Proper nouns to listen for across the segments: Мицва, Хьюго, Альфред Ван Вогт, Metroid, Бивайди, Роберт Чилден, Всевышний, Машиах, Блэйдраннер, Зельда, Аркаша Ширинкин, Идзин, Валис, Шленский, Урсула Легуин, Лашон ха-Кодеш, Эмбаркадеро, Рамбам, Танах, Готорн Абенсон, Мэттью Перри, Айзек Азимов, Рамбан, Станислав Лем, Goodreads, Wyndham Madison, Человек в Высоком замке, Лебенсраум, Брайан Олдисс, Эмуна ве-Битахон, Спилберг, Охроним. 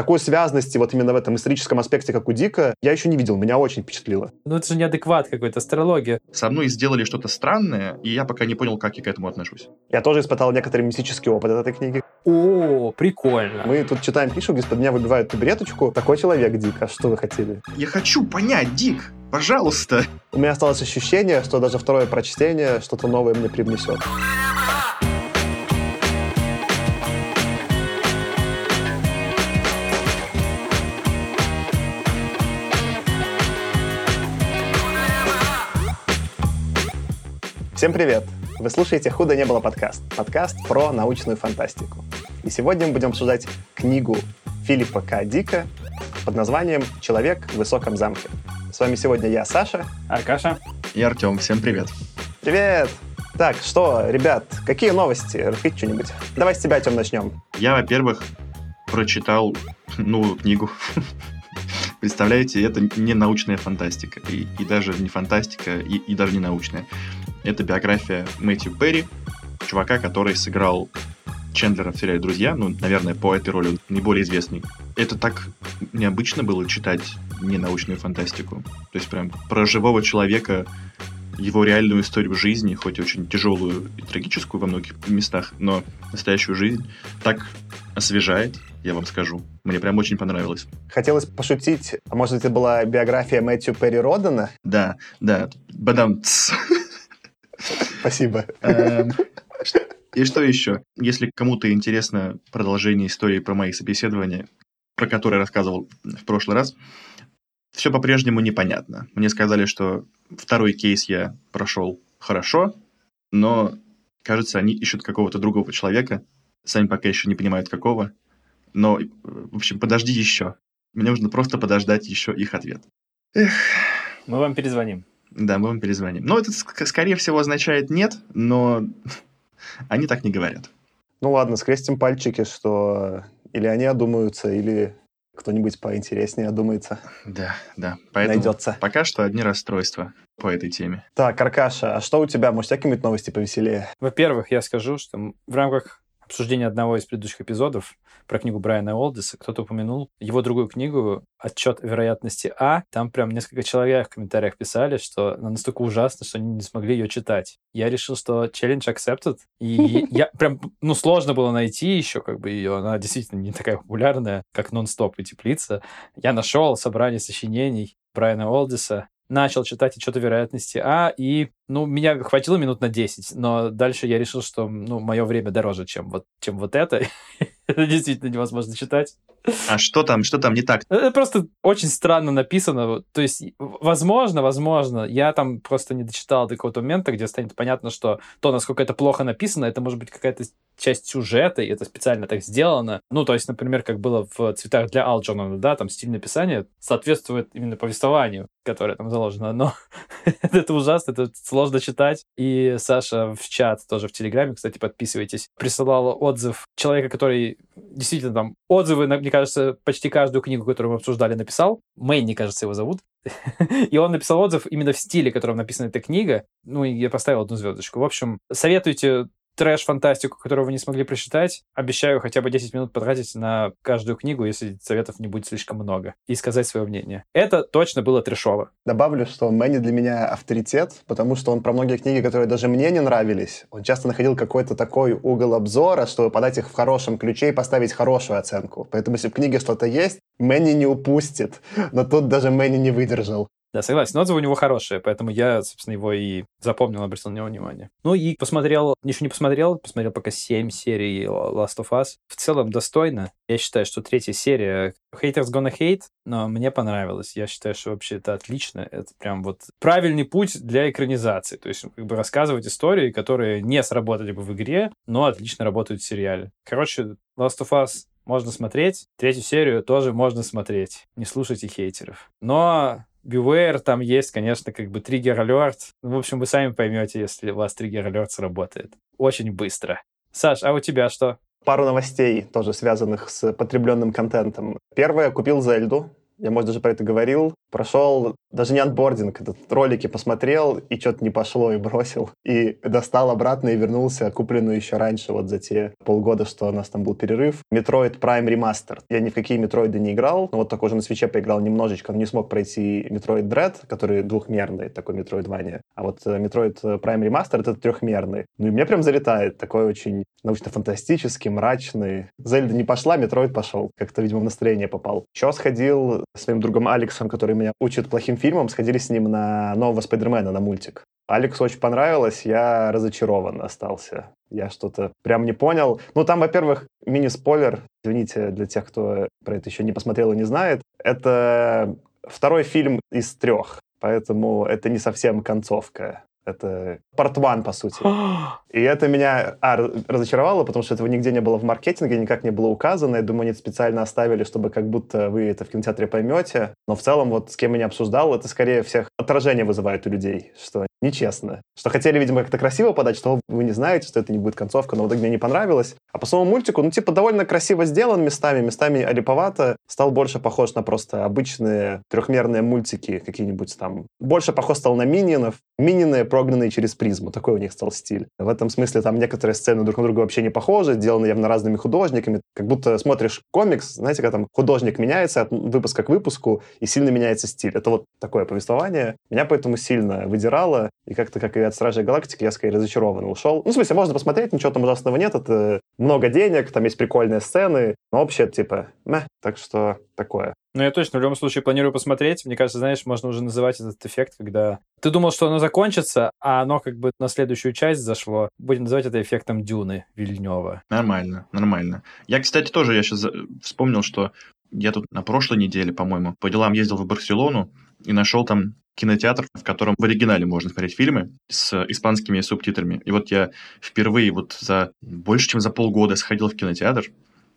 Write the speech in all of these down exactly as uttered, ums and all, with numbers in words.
Такой связности вот именно в этом историческом аспекте, как у Дика, я еще не видел, меня очень впечатлило. Ну это же неадекват какой-то, астрология. Со мной сделали что-то странное, и я пока не понял, как я к этому отношусь. Я тоже испытал некоторый мистический опыт от этой книги. О, прикольно. Мы тут читаем книжку, из-под меня выбивают табуреточку. Такой человек, Дик, а что вы хотели? Я хочу понять, Дик, пожалуйста. У меня осталось ощущение, что даже второе прочтение что-то новое мне привнесет. Всем привет! Вы слушаете «Худо не было» подкаст. Подкаст про научную фантастику. И сегодня мы будем обсуждать книгу Филиппа К. Дика под названием «Человек в Высоком замке». С вами сегодня я, Саша. Аркаша. И Артем. Всем привет. Привет! Так, что, ребят, какие новости? Рфить что-нибудь? Давай с тебя, Артем, начнем. Я, во-первых, прочитал новую книгу. Представляете, это не научная фантастика. И, и даже не фантастика, и, и даже не научная. Это биография Мэттью Перри, чувака, который сыграл Чендлера в сериале «Друзья». Ну, наверное, по этой роли он наиболее известный. Это так необычно было читать ненаучную фантастику. То есть прям про живого человека, его реальную историю жизни, хоть и очень тяжелую и трагическую во многих местах, но настоящую жизнь так освежает, я вам скажу. Мне прям очень понравилось. Хотелось пошутить, а может, это была биография Мэттью Перри Роддена? Да, да. Бадамц. Спасибо. И что еще? Если кому-то интересно продолжение истории про мои собеседования, про которые я рассказывал в прошлый раз, все по-прежнему непонятно. Мне сказали, что второй кейс я прошел хорошо, но, кажется, они ищут какого-то другого человека. Сами пока еще не понимают, какого. Но, в общем, подожди еще. Мне нужно просто подождать еще их ответ. Эх. Мы вам перезвоним. Да, мы вам перезвоним. Но это, скорее всего, означает «нет», но они так не говорят. Ну ладно, скрестим пальчики, что или они одумаются, или кто-нибудь поинтереснее одумается. Да, да. Поэтому найдется. Пока что одни расстройства по этой теме. Так, Аркаша, а что у тебя? Может, какие-нибудь новости повеселее? Во-первых, я скажу, что в рамках обсуждения одного из предыдущих эпизодов про книгу Брайана Олдисса кто-то упомянул его другую книгу «Отчет о вероятности А». Там прям несколько человек в комментариях писали, что она настолько ужасна, что они не смогли ее читать. Я решил, что challenge accepted. И я прям, ну, сложно было найти еще как бы ее. Она действительно не такая популярная, как «Нон-стоп» и «Теплица». Я нашел собрание сочинений Брайана Олдисса, начал читать «Отчет о вероятности А», и, ну, меня хватило минут на десять, но дальше я решил, что, ну, мое время дороже, чем вот, чем вот это. Это действительно невозможно читать. А что там, что там не так? Это просто очень странно написано. То есть, возможно, возможно, я там просто не дочитал до какого-то момента, где станет понятно, что то, насколько это плохо написано, это может быть какая-то часть сюжета, и это специально так сделано. Ну, то есть, например, как было в «Цветах для Алджернона», да, там стиль написания соответствует именно повествованию, которое там заложено. Но это ужасно, это сложно читать. И Саша в чат, тоже в Телеграме, кстати, подписывайтесь, присылала отзыв человека, который действительно там отзывы на, мне кажется, почти каждую книгу, которую мы обсуждали, написал. Мэй, мне кажется, его зовут. И он написал отзыв именно в стиле, в котором написана эта книга. Ну, и я поставил одну звездочку. В общем, советуйте трэш-фантастику, которую вы не смогли прочитать. Обещаю хотя бы десять минут потратить на каждую книгу, если советов не будет слишком много, и сказать свое мнение. Это точно было трэшово. Добавлю, что Мэнни для меня авторитет, потому что он про многие книги, которые даже мне не нравились, он часто находил какой-то такой угол обзора, чтобы подать их в хорошем ключе и поставить хорошую оценку. Поэтому если в книге что-то есть, Мэнни не упустит. Но тут даже Мэнни не выдержал. Да, согласен, отзывы у него хорошие, поэтому я, собственно, его и запомнил, обратил на него внимание. Ну и посмотрел, еще не посмотрел, посмотрел пока семь серий Last of Us. В целом достойно. Я считаю, что третья серия Haters Gonna Hate, но мне понравилось. Я считаю, что вообще это отлично. Это прям вот правильный путь для экранизации. То есть как бы рассказывать истории, которые не сработали бы в игре, но отлично работают в сериале. Короче, Last of Us можно смотреть. Третью серию тоже можно смотреть. Не слушайте хейтеров. Но Beware, там есть, конечно, как бы триггер-алерт. В общем, вы сами поймете, если у вас триггер-алерт сработает. Очень быстро. Саш, а у тебя что? Пару новостей, тоже связанных с потребленным контентом. Первое, купил Зельду. Я, может, даже про это говорил. Прошел даже не анбординг, этот ролики посмотрел, и что-то не пошло, и бросил. И достал обратно и вернулся, купленную еще раньше, вот за те полгода, что у нас там был перерыв. Metroid Prime Remastered. Я ни в какие Metroid'ы не играл, но вот так уже на свитче поиграл немножечко, но не смог пройти Metroid Dread, который двухмерный, такой Metroidvania. А вот Metroid Prime Remastered — это трехмерный. Ну и мне прям залетает, такой очень научно-фантастический, мрачный. Зельда не пошла, Metroid пошел. Как-то, видимо, в настроение попал. Еще сходил с своим другом Алексом, который меня учит плохим фильмом, сходили с ним на нового Спайдермена, на мультик. Алексу очень понравилось, я разочарован остался. Я что-то прям не понял. Ну, там, во-первых, мини-спойлер, извините для тех, кто про это еще не посмотрел и не знает, это второй фильм из трех, поэтому это не совсем концовка. Это Part One, по сути. И это меня а, разочаровало, потому что этого нигде не было в маркетинге, никак не было указано. Я думаю, они это специально оставили, чтобы как будто вы это в кинотеатре поймете. Но в целом, вот с кем я не обсуждал, это скорее всех отражение вызывает у людей, что нечестно. Что хотели, видимо, как-то красиво подать, что вы не знаете, что это не будет концовка, но вот мне не понравилось. А по самому мультику, ну, типа, довольно красиво сделан местами, местами олиповато. Стал больше похож на просто обычные трехмерные мультики какие-нибудь там. Больше похож стал на мининов. Минины, прогнанные через призму. Такой у них стал стиль. В этом смысле там некоторые сцены друг на друга вообще не похожи, сделаны явно разными художниками. Как будто смотришь комикс, знаете, когда там художник меняется от выпуска к выпуску, и сильно меняется стиль. Это вот такое повествование. Меня поэтому сильно выдирало, и как-то, как и от Стражей Галактики, я скорее разочарованно ушел. Ну, в смысле, можно посмотреть, ничего там ужасного нет, это много денег, там есть прикольные сцены, но вообще типа мэ. Так что такое. Ну, я точно в любом случае планирую посмотреть. Мне кажется, знаешь, можно уже называть этот эффект, когда ты думал, что оно закончится, а оно как бы на следующую часть зашло. Будем называть это эффектом Дюны Вильнёва. Нормально, нормально. Я, кстати, тоже, я сейчас вспомнил, что я тут на прошлой неделе, по-моему, по делам ездил в Барселону и нашел там кинотеатр, в котором в оригинале можно смотреть фильмы с испанскими субтитрами. И вот я впервые вот за больше, чем за полгода сходил в кинотеатр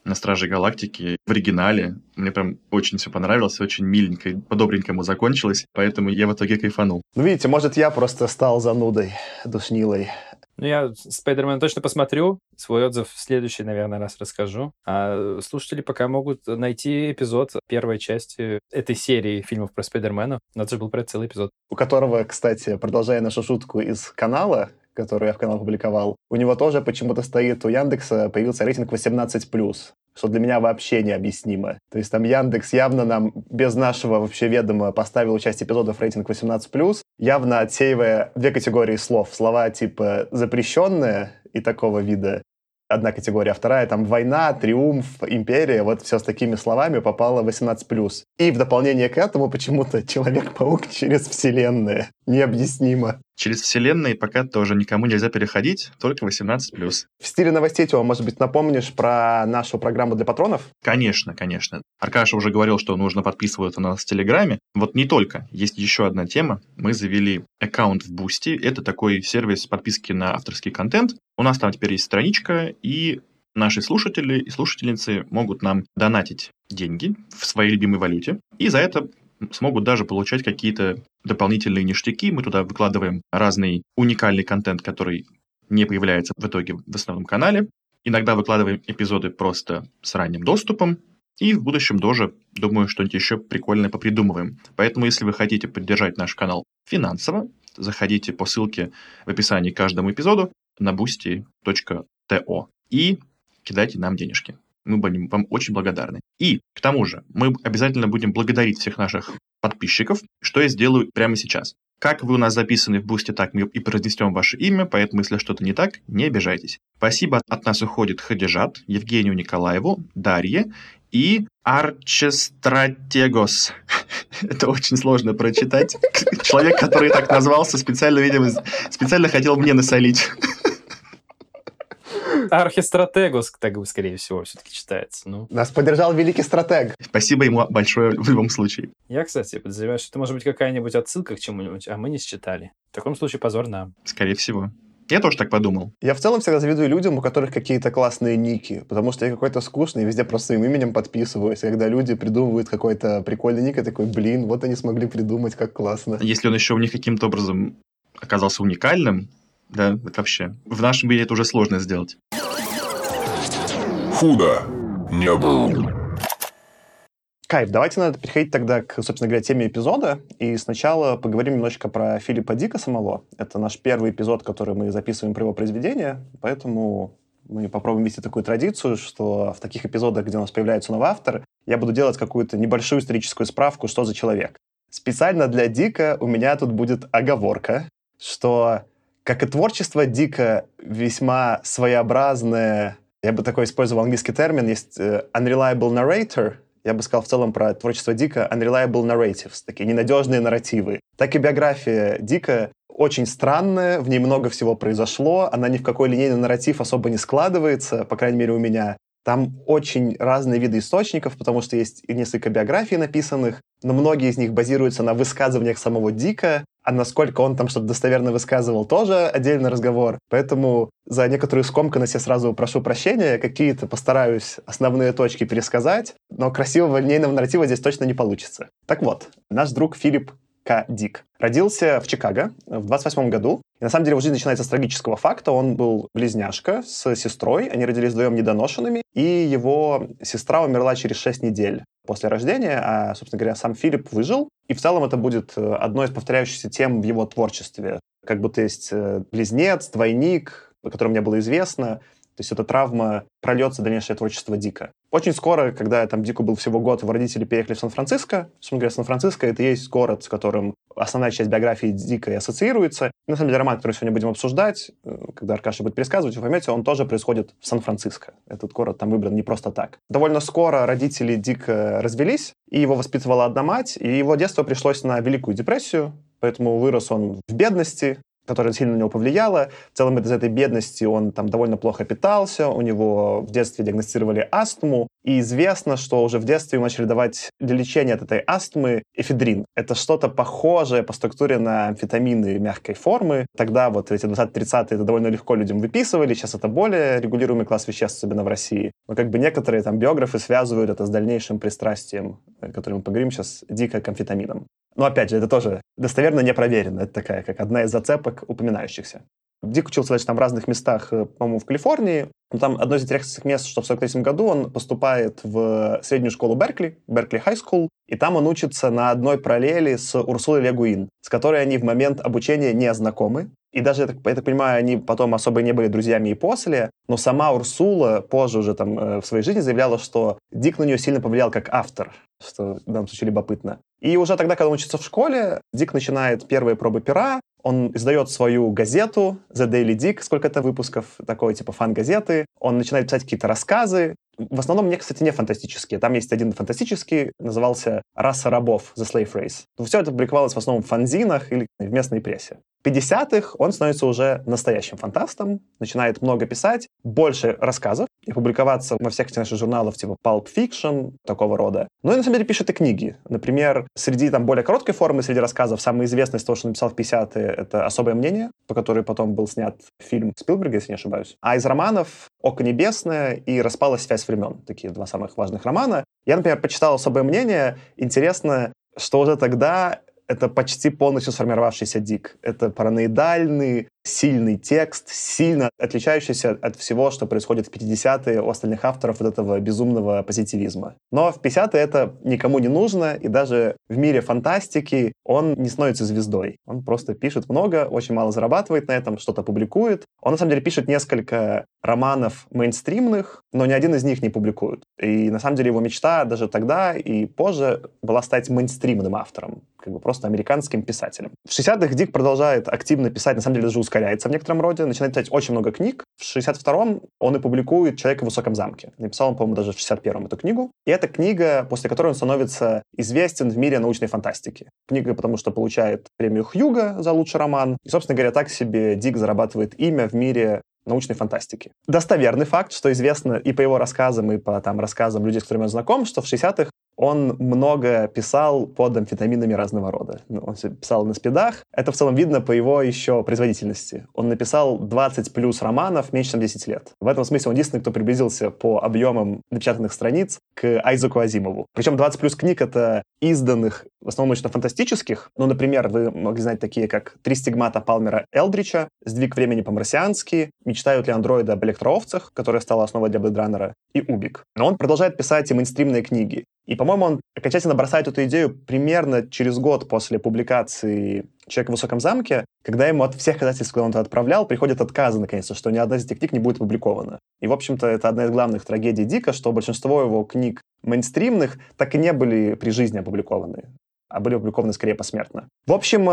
на «Страже Галактики» в оригинале. Мне прям очень все понравилось, очень миленько и по-добренькому закончилось, поэтому я в итоге кайфанул. Ну, видите, может, я просто стал занудой, душнилой. Ну, я «Спайдермена» точно посмотрю. Свой отзыв в следующий, наверное, раз расскажу. А слушатели пока могут найти эпизод первой части этой серии фильмов про Спайдермена. Но это же был про целый эпизод. У которого, кстати, продолжая нашу шутку из канала, которую я в канал публиковал, у него тоже почему-то стоит, у Яндекса появился рейтинг восемнадцать плюс, что для меня вообще необъяснимо. То есть там Яндекс явно нам без нашего вообще ведома поставил часть эпизодов рейтинг восемнадцать плюс, явно отсеивая две категории слов. Слова типа «запрещенные» и такого вида, одна категория, а вторая там «война», «триумф», «империя», вот все с такими словами попало восемнадцать плюс. И в дополнение к этому почему-то «Человек-паук через вселенные». Необъяснимо. Через вселенные пока тоже никому нельзя переходить, только восемнадцать плюс. В стиле новостей, Тёма, может быть, напомнишь про нашу программу для патронов? Конечно, конечно. Аркаша уже говорил, что нужно подписываться на нас в Телеграме. Вот не только. Есть еще одна тема. Мы завели аккаунт в Бусти. Это такой сервис подписки на авторский контент. У нас там теперь есть страничка, и наши слушатели и слушательницы могут нам донатить деньги в своей любимой валюте. И за это смогут даже получать какие-то дополнительные ништяки. Мы туда выкладываем разный уникальный контент, который не появляется в итоге в основном канале. Иногда выкладываем эпизоды просто с ранним доступом. И в будущем тоже, думаю, что-нибудь еще прикольное попридумываем. Поэтому, если вы хотите поддержать наш канал финансово, заходите по ссылке в описании к каждому эпизоду на бусти точка то и кидайте нам денежки. Мы будем вам очень благодарны. И, к тому же, мы обязательно будем благодарить всех наших подписчиков, что я сделаю прямо сейчас. Как вы у нас записаны в Бусти, так мы и произнесем ваше имя, поэтому, если что-то не так, не обижайтесь. Спасибо от нас уходит Хадижат, Евгению Николаеву, Дарье и Арчестратегос. Это очень сложно прочитать. Человек, который так назвался, специально, видимо, специально хотел мне насолить. Архистратегус, так скорее всего, все-таки читается. Ну. Нас поддержал великий стратег. Спасибо ему большое в любом случае. Я, кстати, подозреваю, что это может быть какая-нибудь отсылка к чему-нибудь, а мы не считали. В таком случае позор нам. Скорее всего. Я тоже так подумал. Я в целом всегда завидую людям, у которых какие-то классные ники, потому что я какой-то скучный, везде просто своим именем подписываюсь. Когда люди придумывают какой-то прикольный ник, я такой, блин, вот они смогли придумать, как классно. Если он еще у них каким-то образом оказался уникальным, да, это вообще. В нашем мире это уже сложно сделать. Худо не было. Кайф. Давайте надо переходить тогда к, собственно говоря, теме эпизода. И сначала поговорим немножечко про Филиппа Дика самого. Это наш первый эпизод, который мы записываем про его произведение. Поэтому мы попробуем вести такую традицию, что в таких эпизодах, где у нас появляется новый автор, я буду делать какую-то небольшую историческую справку, что за человек. Специально для Дика у меня тут будет оговорка, что, как и творчество Дика, весьма своеобразное, я бы такой использовал английский термин, есть unreliable narrator, я бы сказал в целом про творчество Дика unreliable narratives, такие ненадежные нарративы. Так и биография Дика очень странная, в ней много всего произошло, она ни в какой линейный нарратив особо не складывается, по крайней мере у меня. Там очень разные виды источников, потому что есть несколько биографий написанных, но многие из них базируются на высказываниях самого Дика, а насколько он там что-то достоверно высказывал, тоже отдельный разговор. Поэтому за некоторую скомканность я сразу прошу прощения, какие-то постараюсь основные точки пересказать, но красивого линейного нарратива здесь точно не получится. Так вот, наш друг Филипп К. Дик родился в Чикаго в двадцать восьмом году. И на самом деле его жизнь начинается с трагического факта. Он был близняшка с сестрой. Они родились вдвоем недоношенными. И его сестра умерла через шесть недель после рождения. А, собственно говоря, сам Филипп выжил. И в целом это будет одной из повторяющихся тем в его творчестве. Как будто есть близнец, двойник, о котором мне было известно. То есть эта травма прольется в дальнейшее творчество Дика. Очень скоро, когда там Дику был всего год, его родители переехали в Сан-Франциско. Собственно говоря, Сан-Франциско — это и есть город, с которым основная часть биографии Дика и ассоциируется. И на самом деле роман, который сегодня будем обсуждать, когда Аркаша будет пересказывать, вы поймете, он тоже происходит в Сан-Франциско. Этот город там выбран не просто так. Довольно скоро родители Дика развелись, и его воспитывала одна мать, и его детство пришлось на Великую депрессию, поэтому вырос он в бедности, которая сильно на него повлияла. В целом из этой бедности он там довольно плохо питался, у него в детстве диагностировали астму, и известно, что уже в детстве ему начали давать для лечения от этой астмы эфедрин. Это что-то похожее по структуре на амфетамины мягкой формы. Тогда вот эти двадцатые-тридцатые это довольно легко людям выписывали, сейчас это более регулируемый класс веществ, особенно в России. Но как бы некоторые там биографы связывают это с дальнейшим пристрастием, о котором мы поговорим сейчас, Дика к амфетаминам. Но, опять же, это тоже достоверно не проверено. Это такая, как одна из зацепок упоминающихся. Дик учился, значит, там в разных местах, по-моему, в Калифорнии. Но там одно из интересных мест, что в сорок третьем году он поступает в среднюю школу Беркли, Беркли Хай Скул, и там он учится на одной параллели с Урсулой Легуин, с которой они в момент обучения не знакомы. И даже, я так, я так понимаю, они потом особо не были друзьями и после, но сама Урсула позже уже там э, в своей жизни заявляла, что Дик на нее сильно повлиял как автор, что в данном случае любопытно. И уже тогда, когда он учится в школе, Дик начинает первые пробы пера, он издает свою газету The Daily Dick, сколько это выпусков, такой типа фан-газеты, он начинает писать какие-то рассказы, в основном мне, кстати, не фантастические. Там есть один фантастический, назывался «Раса рабов», The Slave Race. Но все это публиковалось в основном в фанзинах или в местной прессе. В пятидесятых он становится уже настоящим фантастом, начинает много писать, больше рассказов и публиковаться во всех наших журналах типа Pulp Fiction, такого рода. Ну и на самом деле пишет и книги. Например, среди там более короткой формы, среди рассказов, самый известный из того, что написал в пятидесятые, это «Особое мнение», по которой потом был снят фильм Спилберга, если не ошибаюсь. А из романов «Око небесное» и «Распалась связь времен». Такие два самых важных романа. Я, например, почитал «Особое мнение». Интересно, что уже тогда это почти полностью сформировавшийся Дик. Это параноидальный, сильный текст, сильно отличающийся от всего, что происходит в пятидесятые у остальных авторов вот этого безумного позитивизма. Но в пятидесятые это никому не нужно, и даже в мире фантастики он не становится звездой. Он просто пишет много, очень мало зарабатывает на этом, что-то публикует. Он, на самом деле, пишет несколько романов мейнстримных, но ни один из них не публикуют. И, на самом деле, его мечта даже тогда и позже была стать мейнстримным автором, как бы просто американским писателем. В шестидесятых Дик продолжает активно писать, на самом деле, даже узко ускоряется в некотором роде, начинает писать очень много книг. В шестьдесят втором он и публикует «Человека в Высоком замке». Написал он, по-моему, даже в шестьдесят первом эту книгу. И это книга, после которой он становится известен в мире научной фантастики. Книга, потому что получает премию Хьюго за лучший роман. И, собственно говоря, так себе Дик зарабатывает имя в мире научной фантастики. Достоверный факт, что известно и по его рассказам, и по там, рассказам людей, с которыми он знаком, что в шестидесятых он много писал под амфетаминами разного рода. Он писал на спидах. Это в целом видно по его еще производительности. Он написал двадцать плюс романов меньше, чем десять лет. В этом смысле он единственный, кто приблизился по объемам напечатанных страниц к Айзеку Азимову. Причем двадцать плюс книг — это изданных в основном научно-фантастических. Ну, например, вы могли знать такие, как «Три стигмата Палмера Элдрича», «Сдвиг времени по-марсиански», «Мечтают ли андроиды об электроовцах», которая стала основой для Блэйдраннера, и «Убик». Но он продолжает писать и мейнстримные книги. И, по-моему, он окончательно бросает эту идею примерно через год после публикации «Человек в Высоком замке», когда ему от всех издательств, куда он это отправлял, приходят отказы, наконец-то, что ни одна из этих книг не будет опубликована. И, в общем-то, это одна из главных трагедий Дика, что большинство его книг мейнстримных так и не были при жизни опубликованы, а были опубликованы скорее посмертно. В общем,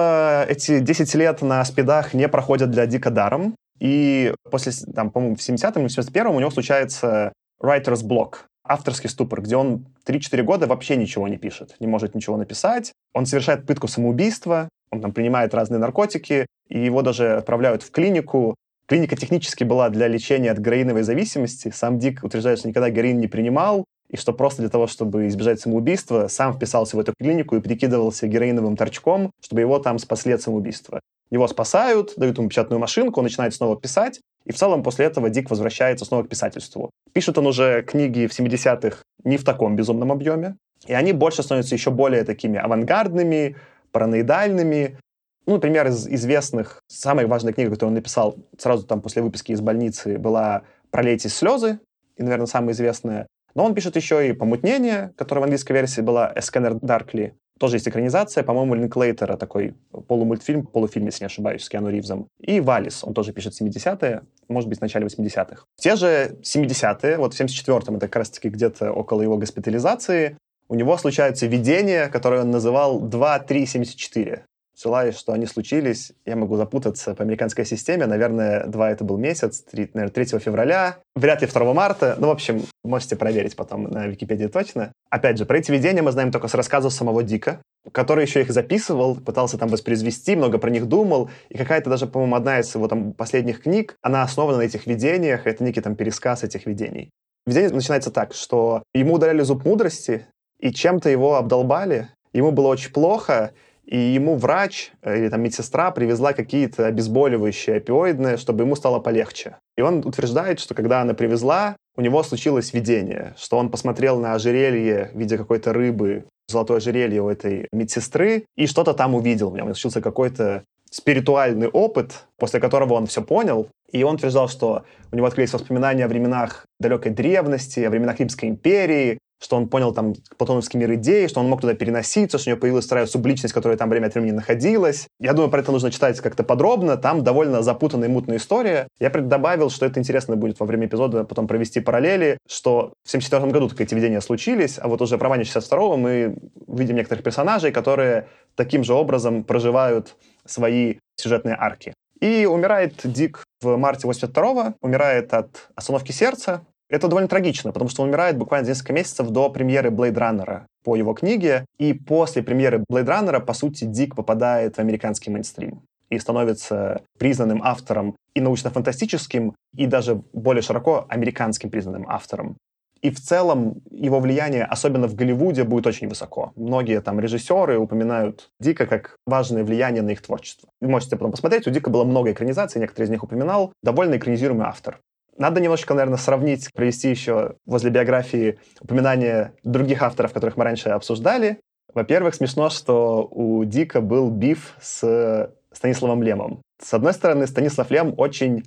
эти десять лет на спидах не проходят для Дика даром. И после, там, по-моему, в семидесятом или семьдесят первом у него случается writer's block, авторский ступор, где он три-четыре года вообще ничего не пишет, не может ничего написать. Он совершает пытку самоубийства, он там принимает разные наркотики, и его даже отправляют в клинику. Клиника технически была для лечения от героиновой зависимости. Сам Дик утверждает, что никогда героин не принимал, и что просто для того, чтобы избежать самоубийства, сам вписался в эту клинику и прикидывался героиновым торчком, чтобы его там спасли от самоубийства. Его спасают, дают ему печатную машинку, он начинает снова писать, и в целом после этого Дик возвращается снова к писательству. Пишет он уже книги в семидесятых не в таком безумном объеме, и они больше становятся еще более такими авангардными, параноидальными. Ну, например, из известных, самая важная книга, которую он написал сразу там после выписки из больницы, была «Пролейтесь слезы», и, наверное, самая известная. Но он пишет еще и «Помутнение», которое в английской версии была «A Scanner Darkly». Тоже есть экранизация, по-моему, Линклейтера, такой полумультфильм, полуфильм, если не ошибаюсь, с Киану Ривзом. И «Валис», он тоже пишет семидесятые, может быть, в начале восьмидесятых. Те же семидесятые, вот в семьдесят четвёртом, это как раз-таки где-то около его госпитализации, у него случаются видения, которые он называл два, три, семьдесят четыре. Ссылаясь, что они случились, я могу запутаться по американской системе, наверное, два это был месяц, три, наверное, третьего февраля, вряд ли второго марта, ну, в общем, можете проверить потом на Википедии точно. Опять же, про эти видения мы знаем только с рассказов самого Дика, который еще их записывал, пытался там воспроизвести, много про них думал, и какая-то даже, по-моему, одна из его там последних книг, она основана на этих видениях, это некий там пересказ этих видений. Видение начинается так, что ему удаляли зуб мудрости, и чем-то его обдолбали, ему было очень плохо, и ему врач или там медсестра привезла какие-то обезболивающие, опиоидные, чтобы ему стало полегче. И он утверждает, что когда она привезла, у него случилось видение, что он посмотрел на ожерелье в виде какой-то рыбы, золотое ожерелье у этой медсестры, и что-то там увидел в нем. И случился какой-то спиритуальный опыт, после которого он все понял. И он утверждал, что у него открылись воспоминания о временах далекой древности, о временах Римской империи, что он понял там платоновский мир идей, что он мог туда переноситься, что у него появилась вторая субличность, которая там время от времени находилась. Я думаю, про это нужно читать как-то подробно, там довольно запутанная и мутная история. Я добавил, что это интересно будет во время эпизода потом провести параллели, что в семьдесят четвёртом году только эти видения случились, а вот уже в романе шестьдесят второго мы видим некоторых персонажей, которые таким же образом проживают свои сюжетные арки. И умирает Дик в марте восемьдесят второго, умирает от остановки сердца. Это довольно трагично, потому что он умирает буквально за несколько месяцев до премьеры «Блэйдраннера» по его книге. И после премьеры «Блэйдраннера», по сути, Дик попадает в американский мейнстрим и становится признанным автором и научно-фантастическим, и даже более широко американским признанным автором. И в целом его влияние, особенно в Голливуде, будет очень высоко. Многие там режиссеры упоминают Дика как важное влияние на их творчество. Вы можете потом посмотреть, у Дика было много экранизаций, некоторые из них упоминал. Довольно экранизируемый автор. Надо немножечко, наверное, сравнить, провести еще возле биографии упоминания других авторов, которых мы раньше обсуждали. Во-первых, смешно, что у Дика был биф с Станиславом Лемом. С одной стороны, Станислав Лем очень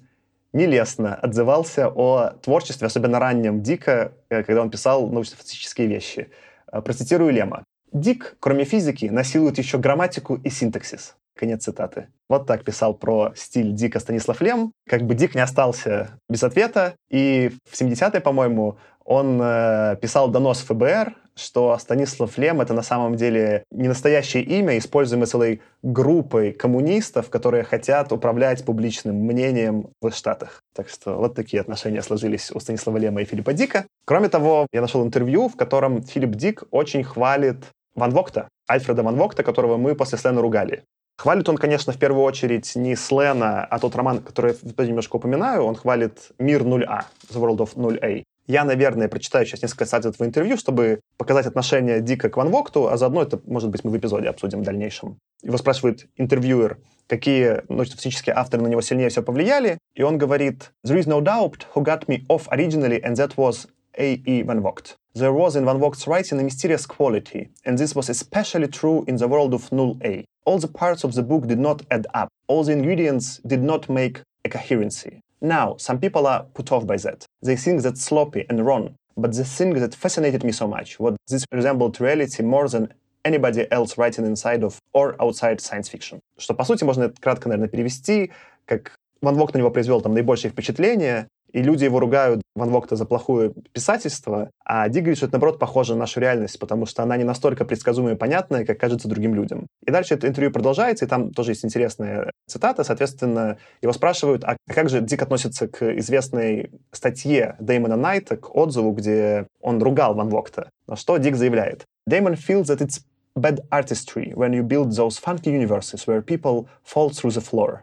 нелестно отзывался о творчестве, особенно раннем Дика, когда он писал научно-фантастические вещи. Процитирую Лема. «Дик, кроме физики, насилует еще грамматику и синтаксис». Конец цитаты. Вот так писал про стиль Дика Станислав Лем. Как бы Дик не остался без ответа. И в семидесятые, по-моему, он э, писал донос в эф бэ эр, что Станислав Лем — это на самом деле не настоящее имя, используемое целой группой коммунистов, которые хотят управлять публичным мнением в Штатах. Так что вот такие отношения сложились у Станислава Лема и Филиппа Дика. Кроме того, я нашел интервью, в котором Филипп Дик очень хвалит Ван Вогта, Альфреда Ван Вогта, которого мы после Слена ругали. Хвалит он, конечно, в первую очередь не Слена, а тот роман, который я немножко упоминаю, он хвалит «Мир нуль а», «The World of ноль а». Я, наверное, прочитаю сейчас несколько цитат этого интервью, чтобы показать отношение Дика к Ван Вогту, а заодно это, может быть, мы в эпизоде обсудим в дальнейшем. Его спрашивает интервьюер, какие научно-фантастические авторы на него сильнее всего повлияли, и он говорит «There is no doubt who got me off originally, and that was A E Van Vogt. There was in Van Vogt's writing a mysterious quality, and this was especially true in the world of Null A. All the parts of the book did not add up. All the ingredients did not make a coherency. Now, some people are put off by that. They think that's sloppy and wrong. But the thing that fascinated me so much was this resembled reality more than anybody else writing inside of or outside science fiction. Что, по сути, можно это кратко, наверное, перевести, как Ван Вогт на него произвел там наибольшее впечатление, и люди его ругают Ван Вогта за плохое писательство, а Дик говорит, что это, наоборот, похоже на нашу реальность, потому что она не настолько предсказуемая и понятная, как кажется другим людям. И дальше это интервью продолжается, и там тоже есть интересная цитата. Соответственно, его спрашивают, а как же Дик относится к известной статье Дэймона Найта, к отзыву, где он ругал Ван Вогта. На что Дик заявляет: «Дэймон feels that it's bad artistry when you build those funky universes where people fall through the floor.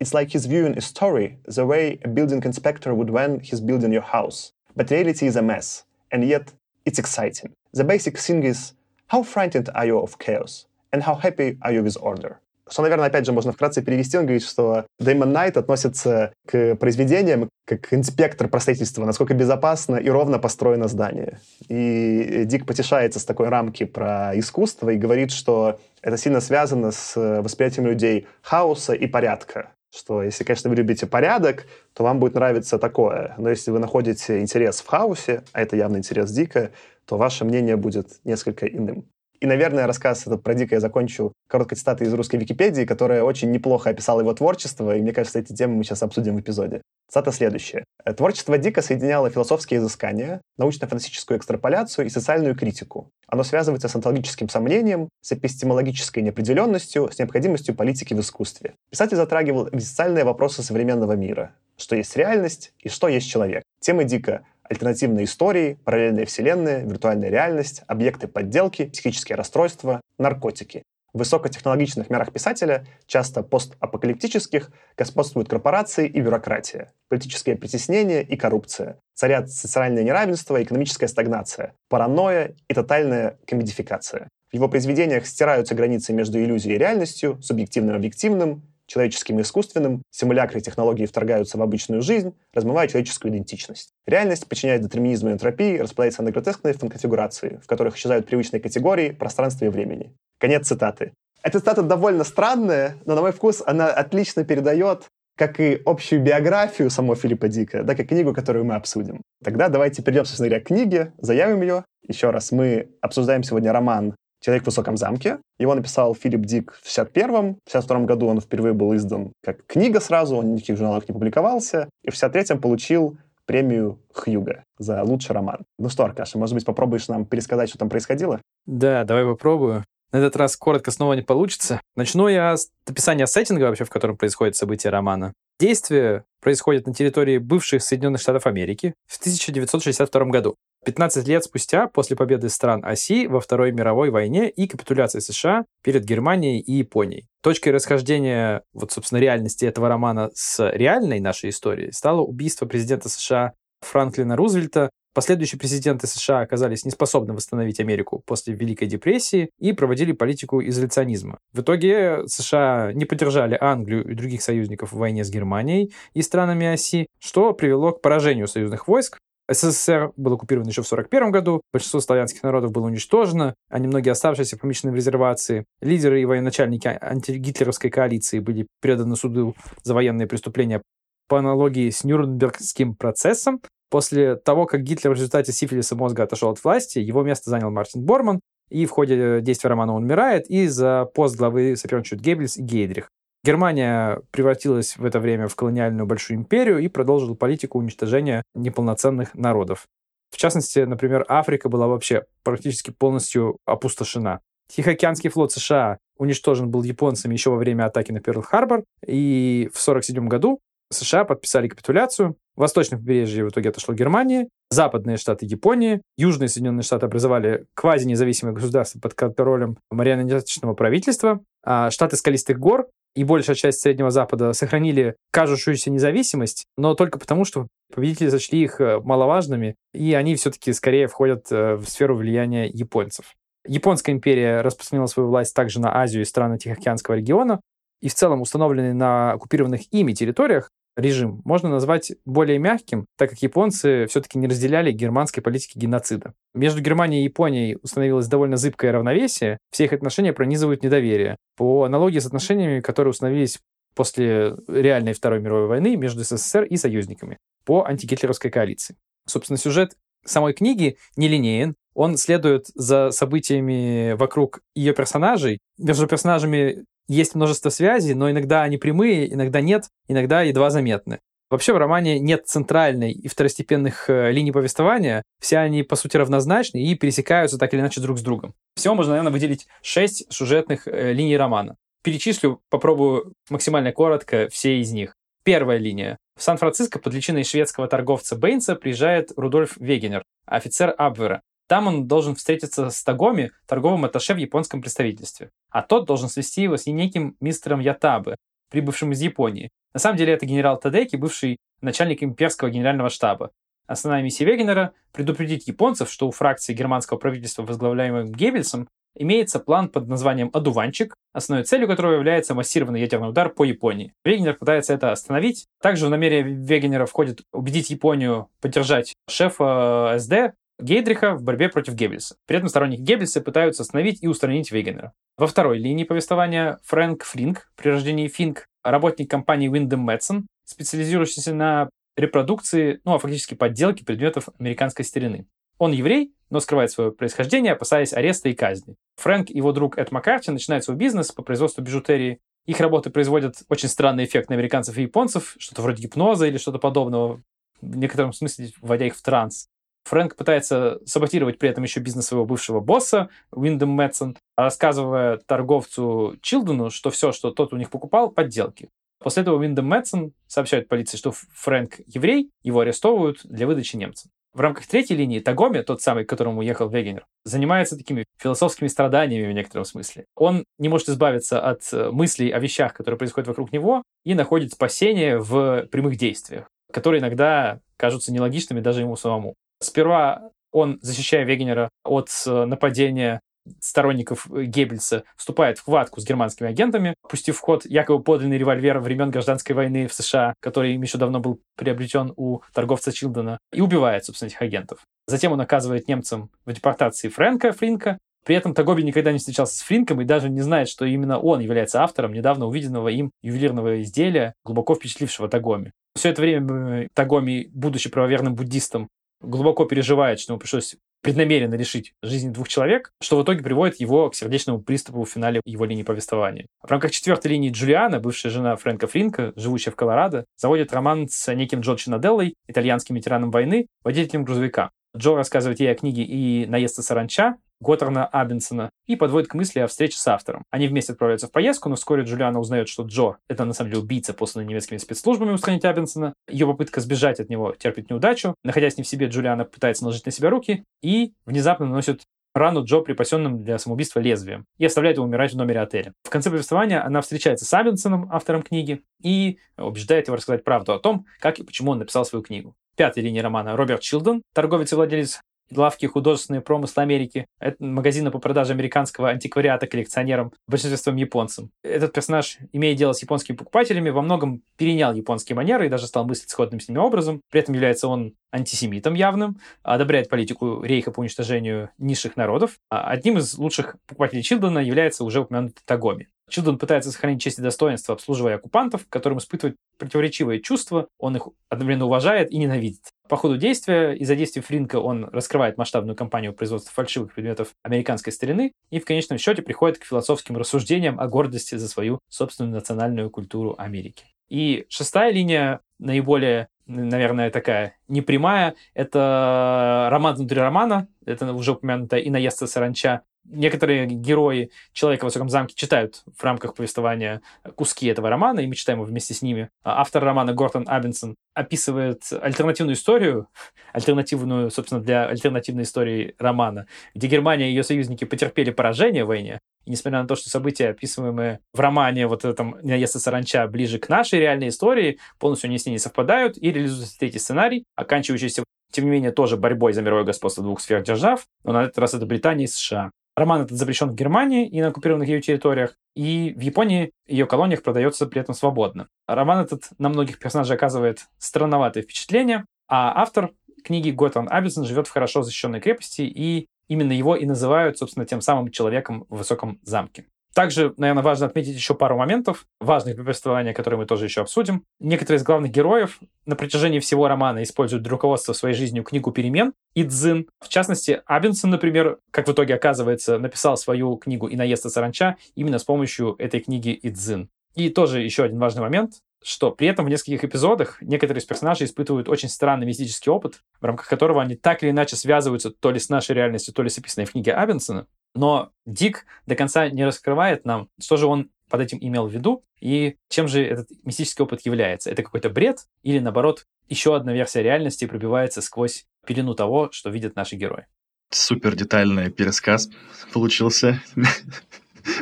It's like he's viewing a story the way a building inspector would when he's building your house. But reality is a mess, and yet it's exciting. The basic thing is, how frightened are you of chaos, and how happy are you with order?» Что, наверное, опять же, можно вкратце перевести. Он говорит, что Дэймон Найт относится к произведениям как инспектор по строительству, насколько безопасно и ровно построено здание. И Дик потешается с такой рамки про искусство и говорит, что это сильно связано с восприятием людей хаоса и порядка. Что если, конечно, вы любите порядок, то вам будет нравиться такое. Но если вы находите интерес в хаосе, а это явно интерес Дика, то ваше мнение будет несколько иным. И, наверное, рассказ этот про Дика я закончу короткой цитатой из русской Википедии, которая очень неплохо описала его творчество, и, мне кажется, эти темы мы сейчас обсудим в эпизоде. Цитата следующая. «Творчество Дика соединяло философские изыскания, научно-фантастическую экстраполяцию и социальную критику. Оно связывается с онтологическим сомнением, с эпистемологической неопределенностью, с необходимостью политики в искусстве. Писатель затрагивал экзистенциальные вопросы современного мира. Что есть реальность и что есть человек. Темы Дика — альтернативные истории, параллельные вселенные, виртуальная реальность, объекты подделки, психические расстройства, наркотики. В высокотехнологичных мирах писателя, часто постапокалиптических, господствуют корпорации и бюрократия, политические притеснения и коррупция, царят социальное неравенство, экономическая стагнация, паранойя и тотальная комедификация. В его произведениях стираются границы между иллюзией и реальностью, субъективным и объективным, человеческим и искусственным, симулякры технологии вторгаются в обычную жизнь, размывая человеческую идентичность. Реальность подчиняется детерминизму и энтропии, расплывается на гротескные конфигурации, в которых исчезают привычные категории пространства и времени». Конец цитаты. Эта цитата довольно странная, но, на мой вкус, она отлично передает как и общую биографию самого Филиппа Дика, так и книгу, которую мы обсудим. Тогда давайте перейдем, собственно говоря, к книге, заявим ее. Еще раз, мы обсуждаем сегодня роман «Человек в высоком замке». Его написал Филипп Дик в шестьдесят первом. В шестьдесят втором году он впервые был издан как книга сразу, он в никаких журналах не публиковался. И в шестьдесят третьем получил премию Хьюго за лучший роман. Ну что, Аркаша, может быть, попробуешь нам пересказать, что там происходило? Да, давай попробую. На этот раз коротко снова не получится. Начну я с описания сеттинга вообще, в котором происходит событие романа. Действие происходит на территории бывших Соединенных Штатов Америки в тысяча девятьсот шестьдесят втором году. пятнадцать лет спустя, после победы стран Оси во Второй мировой войне и капитуляции США перед Германией и Японией. Точкой расхождения, вот, собственно, реальности этого романа с реальной нашей историей стало убийство президента США Франклина Рузвельта. Последующие президенты США оказались неспособны восстановить Америку после Великой депрессии и проводили политику изоляционизма. В итоге США не поддержали Англию и других союзников в войне с Германией и странами Оси, что привело к поражению союзных войск. СССР был оккупирован еще в тысяча девятьсот сорок первом году, большинство славянских народов было уничтожено, а немногие оставшиеся помещены в резервации. Лидеры и военачальники антигитлеровской коалиции были преданы суду за военные преступления по аналогии с Нюрнбергским процессом. После того, как Гитлер в результате сифилиса мозга отошел от власти, его место занял Мартин Борман, и в ходе действия романа он умирает, и за пост главы соперничают Геббельс и Гейдрих. Германия превратилась в это время в колониальную большую империю и продолжила политику уничтожения неполноценных народов. В частности, например, Африка была вообще практически полностью опустошена. Тихоокеанский флот США уничтожен был японцами еще во время атаки на Перл-Харбор, и в тысяча девятьсот сорок седьмом году США подписали капитуляцию. Восточное побережье в итоге отошло Германии, западные штаты Японии, южные Соединенные Штаты образовали квазинезависимое государство под контролем марионеточного правительства, а штаты Скалистых гор и большая часть Среднего Запада сохранили кажущуюся независимость, но только потому, что победители сочли их маловажными, и они все-таки скорее входят в сферу влияния японцев. Японская империя распространила свою власть также на Азию и страны Тихоокеанского региона, и в целом установленные на оккупированных ими территориях режим можно назвать более мягким, так как японцы все-таки не разделяли германской политики геноцида. Между Германией и Японией установилось довольно зыбкое равновесие, все их отношения пронизывают недоверие. По аналогии с отношениями, которые установились после реальной Второй мировой войны между СССР и союзниками по антигитлеровской коалиции. Собственно, сюжет самой книги нелинеен. Он следует за событиями вокруг ее персонажей. Между персонажами есть множество связей, но иногда они прямые, иногда нет, иногда едва заметны. Вообще в романе нет центральной и второстепенных линий повествования. Все они, по сути, равнозначны и пересекаются так или иначе друг с другом. Всего можно, наверное, выделить шесть сюжетных линий романа. Перечислю, попробую максимально коротко все из них. Первая линия. В Сан-Франциско под личиной шведского торговца Бейнса приезжает Рудольф Вегенер, офицер Абвера. Там он должен встретиться с Тагоми, торговым атташе в японском представительстве. А тот должен свести его с неким мистером Ятабе, прибывшим из Японии. На самом деле это генерал Тадеки, бывший начальник имперского генерального штаба. Основная миссия Вегенера – предупредить японцев, что у фракции германского правительства, возглавляемой Геббельсом, имеется план под названием «Одуванчик», основной целью которого является массированный ядерный удар по Японии. Вегенер пытается это остановить. Также в намерение Вегенера входит убедить Японию поддержать шефа СД Гейдриха в борьбе против Геббельса. При этом сторонники Геббельса пытаются остановить и устранить Вегенера. Во второй линии повествования Фрэнк Фринк, при рождении Финк, работник компании Wyndham Madison, специализирующийся на репродукции, ну а фактически подделке предметов американской старины. Он еврей, но скрывает свое происхождение, опасаясь ареста и казни. Фрэнк и его друг Эд Маккарти начинают свой бизнес по производству бижутерии. Их работы производят очень странный эффект на американцев и японцев, что-то вроде гипноза или что-то подобного, в некотором смысле вводя их в транс. Фрэнк пытается саботировать при этом еще бизнес своего бывшего босса, Wyndham Madison, рассказывая торговцу Чилдену, что все, что тот у них покупал, подделки. После этого Wyndham Madison сообщает полиции, что Фрэнк еврей, его арестовывают для выдачи немцам. В рамках третьей линии Тагоми, тот самый, к которому уехал Вегенер, занимается такими философскими страданиями в некотором смысле. Он не может избавиться от мыслей о вещах, которые происходят вокруг него, и находит спасение в прямых действиях, которые иногда кажутся нелогичными даже ему самому. Сперва он, защищая Вегенера от нападения сторонников Геббельса, вступает в хватку с германскими агентами, пустив в ход якобы подлинный револьвер времен гражданской войны в США, который им еще давно был приобретен у торговца Чилдена, и убивает, собственно, этих агентов. Затем он оказывает немцам в депортации Фрэнка Фринка. При этом Тагоби никогда не встречался с Фринком и даже не знает, что именно он является автором недавно увиденного им ювелирного изделия, глубоко впечатлившего Тагоми. Все это время Тагоми, будучи правоверным буддистом, глубоко переживает, что ему пришлось преднамеренно решить жизнь двух человек, что в итоге приводит его к сердечному приступу в финале его линии повествования. В рамках четвертой линии Джулиана, бывшая жена Фрэнка Фринка, живущая в Колорадо, заводит роман с неким Джо Чинаделлой, итальянским ветераном войны, водителем грузовика. Джо рассказывает ей о книге «И наесться саранча» Готорна Абенсона и подводит к мысли о встрече с автором. Они вместе отправляются в поездку, но вскоре Джулиана узнает, что Джо — это на самом деле убийца, посланный немецкими спецслужбами устранить Абенсона. Ее попытка сбежать от него терпит неудачу. Находясь не в себе, Джулиана пытается наложить на себя руки и внезапно наносит рану Джо припасенным для самоубийства лезвием и оставляет его умирать в номере отеля. В конце повествования она встречается с Абенсоном, автором книги, и убеждает его рассказать правду о том, как и почему он написал свою книгу. В пятой линии романа Роберт Чилден, торговец и владелец лавки «Художественные промыслы Америки», магазина по продаже американского антиквариата коллекционерам, большинством японцам. Этот персонаж, имея дело с японскими покупателями, во многом перенял японские манеры и даже стал мыслить сходным с ними образом. При этом является он антисемитом явным, одобряет политику рейха по уничтожению низших народов. Одним из лучших покупателей Чилдена является уже упомянутый Тагоми. Чилден пытается сохранить честь и достоинство, обслуживая оккупантов, которым испытывает противоречивые чувства, он их одновременно уважает и ненавидит. По ходу действия, из-за действий Фринка он раскрывает масштабную кампанию производства фальшивых предметов американской старины и в конечном счете приходит к философским рассуждениям о гордости за свою собственную национальную культуру Америки. И шестая линия, наиболее, наверное, такая непрямая, это роман внутри романа, это уже упомянутая «И наесться саранча». Некоторые герои «Человека в высоком замке» читают в рамках повествования куски этого романа, и мы читаем его вместе с ними. Автор романа Готорн Абенсон описывает альтернативную историю, альтернативную, собственно, для альтернативной истории романа, где Германия и ее союзники потерпели поражение в войне. И несмотря на то, что события, описываемые в романе вот этом «Наесться саранча», ближе к нашей реальной истории, полностью они с ней не совпадают, и реализуется третий сценарий, оканчивающийся, тем не менее, тоже борьбой за мировое господство двух сфер держав, но на этот раз это Британия и США. Роман этот запрещен в Германии и на оккупированных ее территориях, и в Японии ее колониях продается при этом свободно. Роман этот на многих персонажей оказывает странноватое впечатление, а автор книги Готорн Абенсон живет в хорошо защищенной крепости, и именно его и называют, собственно, тем самым человеком в высоком замке. Также, наверное, важно отметить еще пару моментов, важных для повествования, которые мы тоже еще обсудим. Некоторые из главных героев на протяжении всего романа используют для руководства своей жизнью книгу перемен и дзин. В частности, Абенсон, например, как в итоге оказывается, написал свою книгу «И наестся саранча» именно с помощью этой книги и дзин. И тоже еще один важный момент, что при этом в нескольких эпизодах некоторые из персонажей испытывают очень странный мистический опыт, в рамках которого они так или иначе связываются то ли с нашей реальностью, то ли с описанной в книге Абенсона. Но Дик до конца не раскрывает нам, что же он под этим имел в виду и чем же этот мистический опыт является. Это какой-то бред или, наоборот, еще одна версия реальности пробивается сквозь пелену того, что видят наши герои. Супер детальный пересказ получился.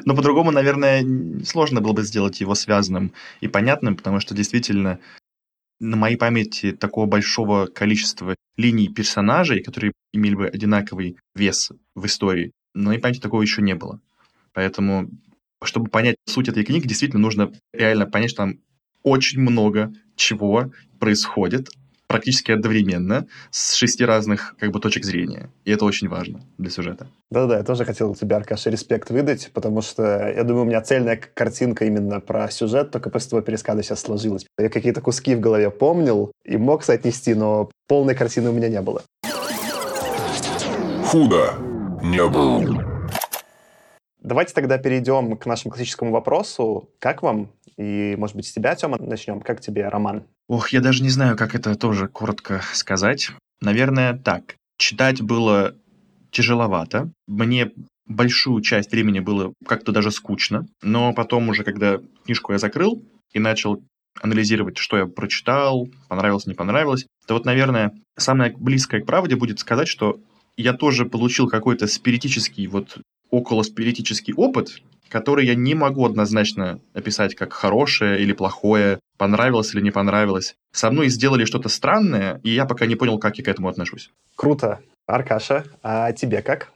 Но по-другому, наверное, сложно было бы сделать его связанным и понятным, потому что действительно на моей памяти такого большого количества линий персонажей, которые имели бы одинаковый вес в истории, на моей памяти такого еще не было. Поэтому, чтобы понять суть этой книги, действительно нужно реально понять, что там очень много чего происходит практически одновременно с шести разных как бы точек зрения. И это очень важно для сюжета. Да-да, я тоже хотел тебе, Аркаша, респект выдать, потому что, я думаю, у меня цельная картинка именно про сюжет, только после твоего пересказа сейчас сложилась. Я какие-то куски в голове помнил и мог соотнести, но полной картины у меня не было. Худо. Не было. Давайте тогда перейдем к нашему классическому вопросу. Как вам? И, может быть, с тебя, Тёма, начнем. Как тебе роман? Ох, я даже не знаю, как это тоже коротко сказать. Наверное, так. Читать было тяжеловато. Мне большую часть времени было как-то даже скучно. Но потом уже, когда книжку я закрыл и начал анализировать, что я прочитал, понравилось, не понравилось, то вот, наверное, самое близкое к правде будет сказать, что я тоже получил какой-то спиритический, вот околоспиритический опыт, который я не могу однозначно описать как хорошее или плохое, понравилось или не понравилось. Со мной сделали что-то странное, и я пока не понял, как я к этому отношусь. Круто. Аркаша, а тебе как?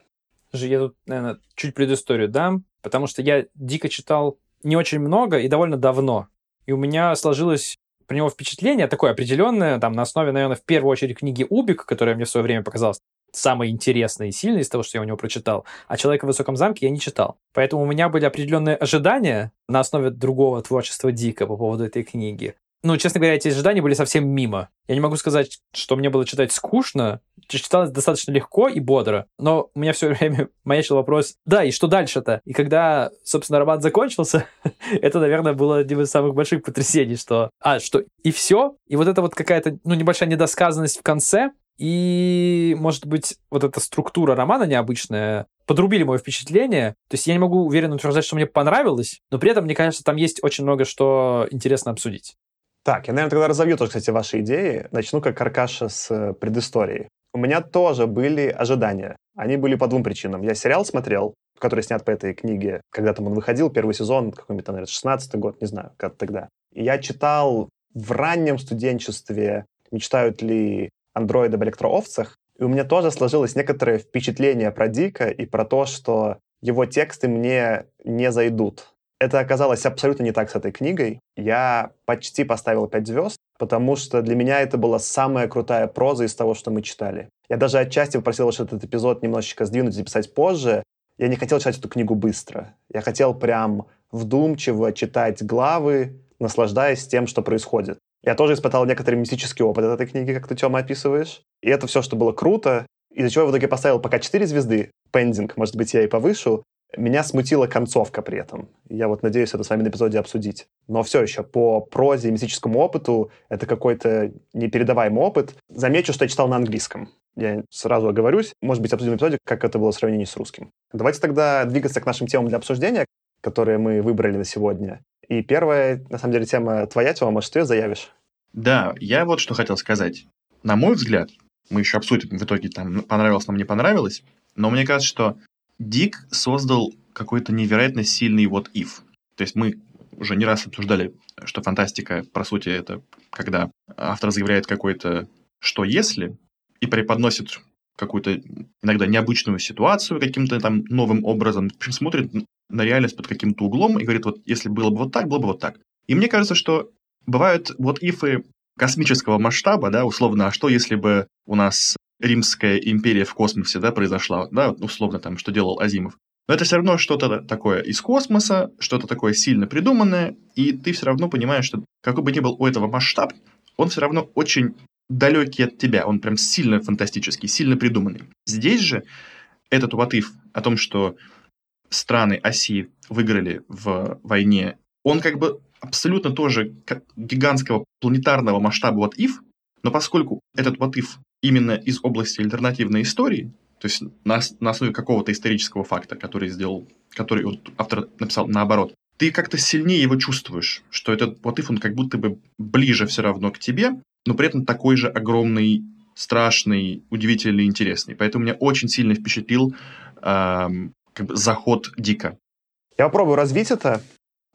Я тут, наверное, чуть предысторию дам, потому что я дико читал не очень много и довольно давно. И у меня сложилось про него впечатление такое определенное, там, на основе, наверное, в первую очередь книги Убик, которая мне в свое время показалась самый интересный и сильный из того, что я у него прочитал. А «Человека в высоком замке» я не читал. Поэтому у меня были определенные ожидания на основе другого творчества Дика по поводу этой книги. Ну, честно говоря, эти ожидания были совсем мимо. Я не могу сказать, что мне было читать скучно. Читалось достаточно легко и бодро. Но у меня все время маячил вопрос, да, и что дальше-то? И когда, собственно, роман закончился, это, наверное, было одним из самых больших потрясений, что, а, что, и все? И вот это вот какая-то, ну, небольшая недосказанность в конце. И, может быть, вот эта структура романа необычная подрубили мое впечатление. То есть я не могу уверенно утверждать, что мне понравилось, но при этом, мне кажется, там есть очень много, что интересно обсудить. Так, я, наверное, тогда разовью тоже, кстати, ваши идеи. Начну, как Аркаша, с предыстории. У меня тоже были ожидания. Они были по двум причинам. Я сериал смотрел, который снят по этой книге, когда там он выходил, первый сезон, какой-нибудь, наверное, шестнадцатый год, не знаю, как тогда. И я читал в раннем студенчестве «Мечтают ли андроиды об электроовцах», и у меня тоже сложилось некоторое впечатление про Дика и про то, что его тексты мне не зайдут. Это оказалось абсолютно не так с этой книгой. Я почти поставил пять звезд, потому что для меня это была самая крутая проза из того, что мы читали. Я даже отчасти попросил, что этот эпизод немножечко сдвинуть и записать позже. Я не хотел читать эту книгу быстро. Я хотел прям вдумчиво читать главы, наслаждаясь тем, что происходит. Я тоже испытал некоторый мистический опыт от этой книги, как ты, Тёма, описываешь. И это все, что было круто, из-за чего я в итоге поставил пока четыре звезды. Пендинг, может быть, я и повышу. Меня смутила концовка при этом. Я вот надеюсь это с вами на эпизоде обсудить. Но все еще по прозе и мистическому опыту это какой-то непередаваемый опыт. Замечу, что я читал на английском. Я сразу оговорюсь. Может быть, обсудим в эпизоде, как это было в сравнении с русским. Давайте тогда двигаться к нашим темам для обсуждения, которые мы выбрали на сегодня. И первая, на самом деле, тема твоя, Тёма, может, ты заявишь? Да, я вот что хотел сказать. На мой взгляд, мы еще обсудим в итоге, там, понравилось нам, не понравилось, но мне кажется, что Дик создал какой-то невероятно сильный what-if. То есть мы уже не раз обсуждали, что фантастика, по сути, это когда автор заявляет какое-то «что если» и преподносит какую-то иногда необычную ситуацию каким-то там новым образом, смотрит на реальность под каким-то углом и говорит, вот если было бы вот так, было бы вот так. И мне кажется, что бывают вот ифы космического масштаба, да, условно, а что если бы у нас Римская империя в космосе, да, произошла, да, условно, там, что делал Азимов. Но это все равно что-то такое из космоса, что-то такое сильно придуманное, и ты все равно понимаешь, что какой бы ни был у этого масштаб, он все равно очень далекий от тебя, он прям сильно фантастический, сильно придуманный. Здесь же этот what if о том, что страны оси выиграли в войне, он как бы абсолютно тоже гигантского планетарного масштаба what if, но поскольку этот what if именно из области альтернативной истории, то есть на, на основе какого-то исторического факта, который сделал, который вот автор написал наоборот, ты как-то сильнее его чувствуешь, что этот what if, он как будто бы ближе все равно к тебе, но при этом такой же огромный, страшный, удивительный, интересный. Поэтому меня очень сильно впечатлил эм, как бы заход Дика. Я попробую развить это.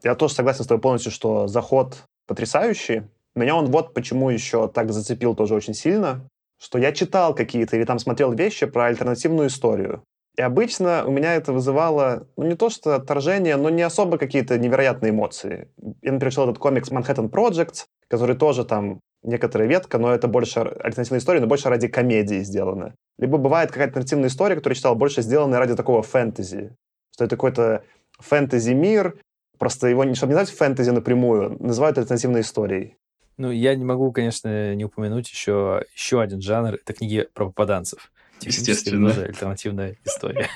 Я тоже согласен с тобой полностью, что заход потрясающий. Меня он вот почему еще так зацепил тоже очень сильно, что я читал какие-то или там смотрел вещи про альтернативную историю. И обычно у меня это вызывало, ну, не то что отторжение, но не особо какие-то невероятные эмоции. Я, например, читал этот комикс «Манхэттен Проджект», который тоже там некоторая ветка, но это больше альтернативная история, но больше ради комедии сделана. Либо бывает какая-то альтернативная история, которую я читал, больше сделана ради такого фэнтези. Что это какой-то фэнтези-мир, просто его, чтобы не назвать фэнтези напрямую, называют альтернативной историей. Ну, я не могу, конечно, не упомянуть еще, еще один жанр. Это книги про попаданцев. Естественно. Тоже альтернативная история.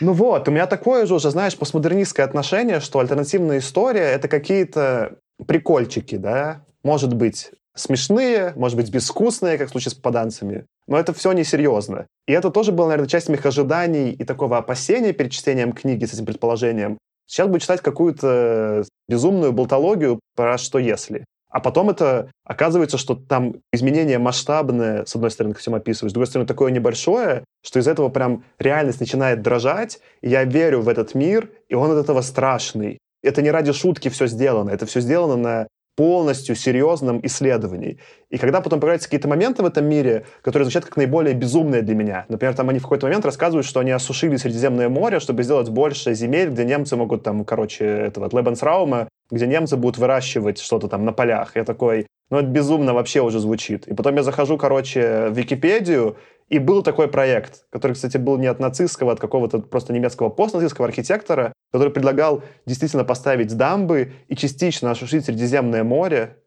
Ну вот, у меня такое же уже, знаешь, постмодернистское отношение, что альтернативная история — это какие-то прикольчики, да? Может быть, смешные, может быть, безвкусные, как в случае с попаданцами. Но это все несерьезно. И это тоже было, наверное, часть моих ожиданий и такого опасения перед чтением книги с этим предположением. Сейчас буду читать какую-то безумную болтологию про «что если». А потом это оказывается, что там изменение масштабное, с одной стороны, ты всем описываешь, с другой стороны, такое небольшое, что из этого прям реальность начинает дрожать, и я верю в этот мир, и он от этого страшный. Это не ради шутки все сделано, это все сделано на полностью серьезном исследовании. И когда потом появляются какие-то моменты в этом мире, которые звучат как наиболее безумные для меня. Например, там они в какой-то момент рассказывают, что они осушили Средиземное море, чтобы сделать больше земель, где немцы могут там, короче, этого Лебенсраума, где немцы будут выращивать что-то там на полях. Я такой, ну это безумно вообще уже звучит. И потом я захожу, короче, в Википедию, и был такой проект, который, кстати, был не от нацистского, а от какого-то просто немецкого постнацистского архитектора, который предлагал действительно поставить дамбы и частично осушить Средиземное море,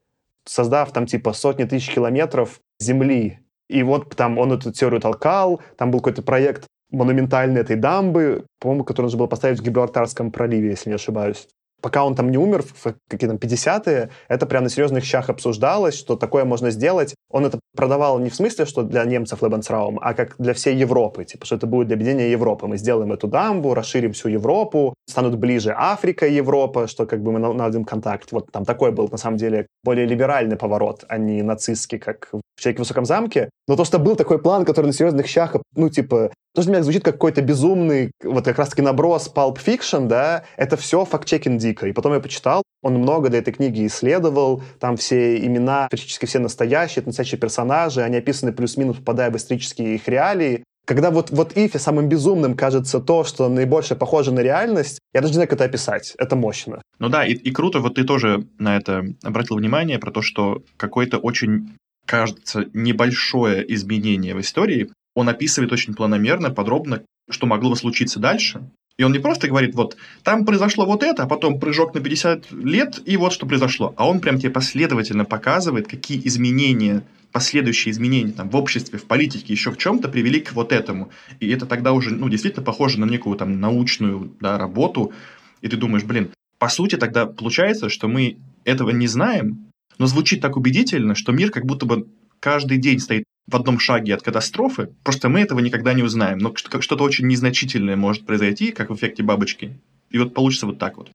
создав там типа сотни тысяч километров земли. И вот там он эту теорию толкал, там был какой-то проект монументальной этой дамбы, по-моему, которую нужно было поставить в Гибралтарском проливе, если не ошибаюсь. Пока он там не умер, в какие-то пятидесятые, это прям на серьезных щах обсуждалось, что такое можно сделать. Он это продавал не в смысле, что для немцев Лебенсраум, а как для всей Европы. Типа, что это будет для объединения Европы. Мы сделаем эту дамбу, расширим всю Европу, станут ближе Африка и Европа, что как бы мы наладим контакт. Вот там такой был, на самом деле, более либеральный поворот, а не нацистский, как в «Человеке в Высоком замке». Но то, что был такой план, который на серьезных щах, ну, типа... То, что для меня звучит как какой-то безумный, вот как раз-таки наброс Pulp Fiction, да, это все факт-чекинг Дика. И потом я почитал, он много для этой книги исследовал, там все имена, практически все настоящие, это настоящие персонажи, они описаны плюс-минус, попадая в исторические их реалии. Когда вот, вот ифе самым безумным кажется то, что наибольше похоже на реальность, я даже не знаю, как это описать, это мощно. Ну да, и, и круто, вот ты тоже на это обратил внимание, про то, что какое-то очень, кажется, небольшое изменение в истории, он описывает очень планомерно, подробно, что могло бы случиться дальше. И он не просто говорит, вот, там произошло вот это, а потом прыжок на пятьдесят лет, и вот что произошло. А он прям тебе последовательно показывает, какие изменения, последующие изменения там, в обществе, в политике, еще в чем-то привели к вот этому. И это тогда уже, ну, действительно похоже на некую там научную, да, работу. И ты думаешь, блин, по сути тогда получается, что мы этого не знаем, но звучит так убедительно, что мир как будто бы каждый день стоит в одном шаге от катастрофы, просто мы этого никогда не узнаем. Но что-то очень незначительное может произойти, как в эффекте бабочки. И вот получится вот так вот.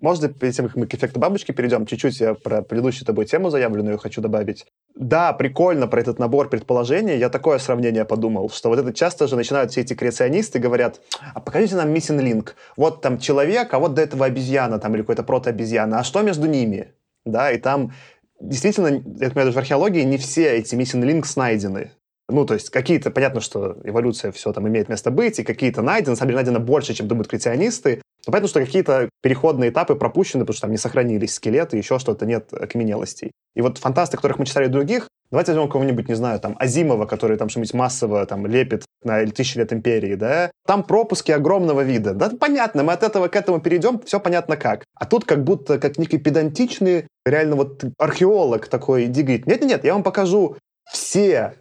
Можно, перед тем, как мы к эффекту бабочки перейдем, чуть-чуть я про предыдущую тобой тему заявленную хочу добавить. Да, прикольно про этот набор предположений. Я такое сравнение подумал, что вот это часто же начинают все эти креационисты, говорят, а покажите нам missing link. Вот там человек, а вот до этого обезьяна, там, или какой-то протообезьяна. А что между ними? Да, и там... Действительно, я понимаю, даже в археологии не все эти missing links найдены. Ну, то есть какие-то, понятно, что эволюция все там имеет место быть, и какие-то найдены, на самом деле найдено больше, чем думают креационисты, Но понятно, что какие-то переходные этапы пропущены, потому что там не сохранились скелеты, еще что-то, нет окаменелостей. И вот фантасты, которых мы читали других, давайте возьмем кого-нибудь, не знаю, там, Азимова, который там что-нибудь массово там лепит на «Тысячи лет империи», да? Там пропуски огромного вида. Да, понятно, мы от этого к этому перейдем, все понятно как. А тут как будто как некий педантичный, реально вот археолог такой говорит: нет-нет-нет, я вам покажу все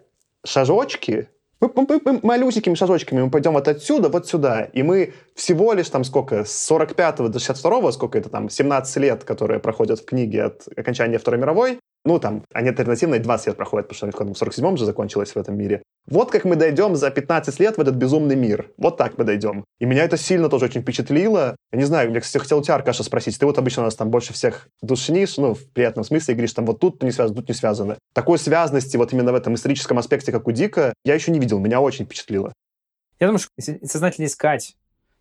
шажочки, Мы, мы, мы малюсенькими шажочками мы пойдем вот отсюда, вот сюда. И мы всего лишь там сколько, с сорок пятого до шестьдесят второго, сколько это там, семнадцать лет, которые проходят в книге от окончания Второй мировой. Ну, там, они альтернативные двадцать лет проходят, потому что они в сорок седьмом же закончилось в этом мире. Вот как мы дойдем за пятнадцать лет в этот безумный мир. Вот так мы дойдем. И меня это сильно тоже очень впечатлило. Я не знаю, я, кстати, хотел у тебя, Аркаша, спросить. Ты вот обычно у нас там больше всех душнишь, ну, в приятном смысле, и говоришь, там, вот тут не связано, тут не связано. Такой связности вот именно в этом историческом аспекте, как у Дика, я еще не видел. Меня очень впечатлило. Я думаю, что если сознательно искать,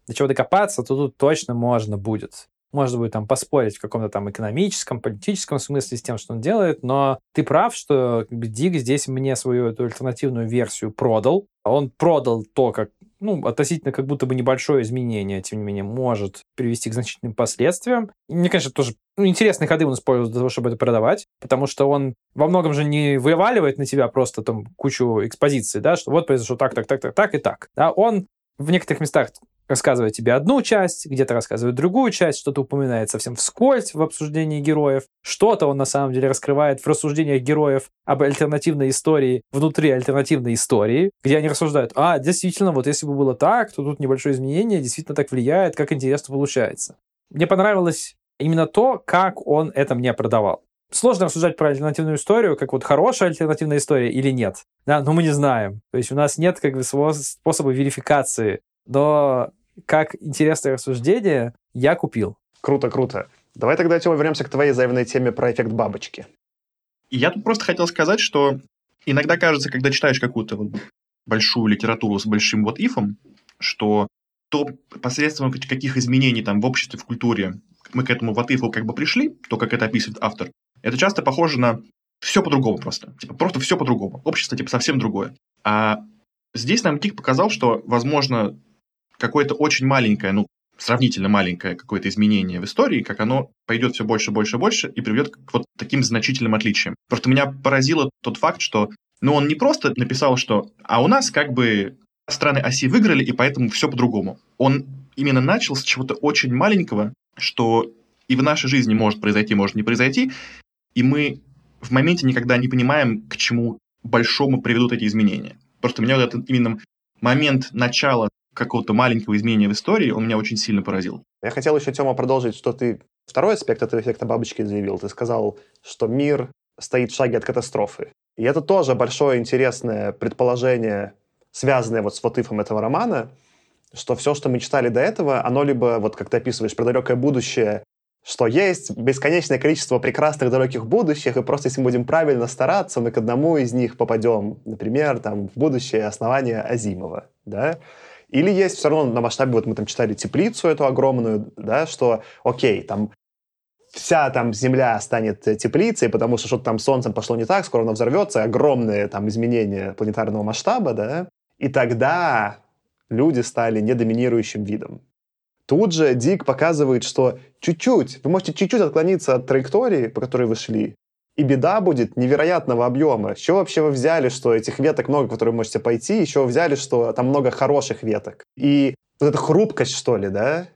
до чего докопаться, то тут точно можно будет. Можно будет там поспорить в каком-то там экономическом, политическом смысле с тем, что он делает, но ты прав, что как бы, Дик здесь мне свою эту альтернативную версию продал. Он продал то, как, ну, относительно как будто бы небольшое изменение, тем не менее, может привести к значительным последствиям. И мне, конечно, тоже ну, интересные ходы он использовал для того, чтобы это продавать, потому что он во многом же не вываливает на тебя просто там кучу экспозиций, да, что вот произошло так, так, так, так, так и так. Да, он в некоторых местах рассказывает тебе одну часть, где-то рассказывает другую часть, что-то упоминает совсем вскользь в обсуждении героев, что-то он на самом деле раскрывает в рассуждениях героев об альтернативной истории внутри альтернативной истории, где они рассуждают, а, действительно, вот если бы было так, то тут небольшое изменение действительно так влияет, как интересно получается. Мне понравилось именно то, как он это мне продавал. Сложно рассуждать про альтернативную историю, как вот хорошая альтернативная история или нет. Да, но мы не знаем. То есть у нас нет как бы своего способа верификации. Но как интересное рассуждение я купил. Круто, круто. Давай тогда, Тёма, вернемся к твоей заявленной теме про эффект бабочки. Я тут просто хотел сказать, что иногда кажется, когда читаешь какую-то вот большую литературу с большим вот ифом, что то посредством каких изменений там в обществе, в культуре мы к этому вот ифу как бы пришли, то, как это описывает автор, это часто похоже на все по-другому просто. Типа просто все по-другому. Общество типа совсем другое. А здесь нам Дик показал, что, возможно, какое-то очень маленькое, ну, сравнительно маленькое какое-то изменение в истории, как оно пойдет все больше, больше, больше и приведет к вот таким значительным отличиям. Просто меня поразило тот факт, что, ну, он не просто написал, что «а у нас как бы страны оси выиграли, и поэтому все по-другому». Он именно начал с чего-то очень маленького, что и в нашей жизни может произойти, может не произойти, и мы в моменте никогда не понимаем, к чему большому приведут эти изменения. Просто меня вот этот именно момент начала какого-то маленького изменения в истории, он меня очень сильно поразил. Я хотел еще, Тёма, продолжить, что ты второй аспект этого эффекта бабочки заявил. Ты сказал, что мир стоит в шаге от катастрофы. И это тоже большое интересное предположение, связанное вот с вот ифом этого романа, что все, что мы читали до этого, оно либо, вот как ты описываешь, про далекое будущее, что есть бесконечное количество прекрасных далеких будущих, и просто если мы будем правильно стараться, мы к одному из них попадем, например, там, в будущее основание Азимова, да? Или есть все равно на масштабе, вот мы там читали «Теплицу» эту огромную, да, что, окей, там вся там земля станет теплицей, потому что что-то там с солнцем пошло не так, скоро оно взорвется, огромные там изменения планетарного масштаба, да, и тогда люди стали недоминирующим видом. Тут же Дик показывает, что чуть-чуть, вы можете чуть-чуть отклониться от траектории, по которой вы шли, и беда будет невероятного объема. С чего вообще вы взяли, что этих веток много, которые вы можете пойти, еще вы взяли, что там много хороших веток. И вот эта хрупкость, что ли, да?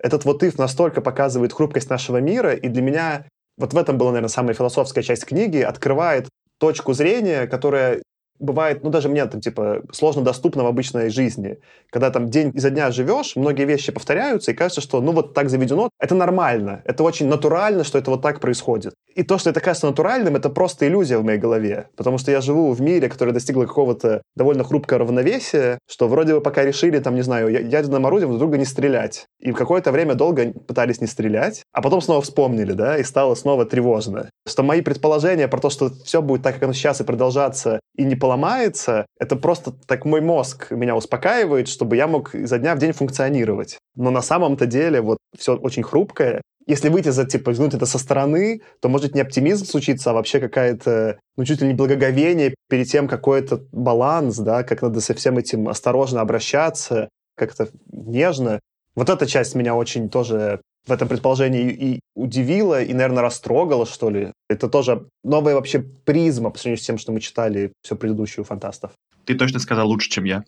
Этот вот иф настолько показывает хрупкость нашего мира, и для меня вот в этом была, наверное, самая философская часть книги, открывает точку зрения, которая бывает, ну, даже мне там, типа, сложно доступно в обычной жизни. Когда там день изо дня живешь, многие вещи повторяются, и кажется, что, ну, вот так заведено. Это нормально, это очень натурально, что это вот так происходит. И то, что это кажется натуральным, это просто иллюзия в моей голове. Потому что я живу в мире, который достигло какого-то довольно хрупкого равновесия, что вроде бы пока решили, там, не знаю, ядерным орудием друг друга не стрелять. И в какое-то время долго пытались не стрелять, а потом снова вспомнили, да, и стало снова тревожно. Что мои предположения про то, что все будет так, как оно сейчас, и продолжаться, и не поломается, это просто так мой мозг меня успокаивает, чтобы я мог изо дня в день функционировать. Но на самом-то деле вот все очень хрупкое. Если выйти за, типа, взглянуть это со стороны, то может не оптимизм случится, а вообще какая-то, ну, чуть ли не благоговение перед тем, какой это баланс, да, как надо со всем этим осторожно обращаться, как-то нежно. Вот эта часть меня очень тоже в этом предположении и удивила, и, наверное, растрогала, что ли. Это тоже новая вообще призма по сравнению с тем, что мы читали все предыдущее у фантастов. Ты точно сказал лучше, чем я.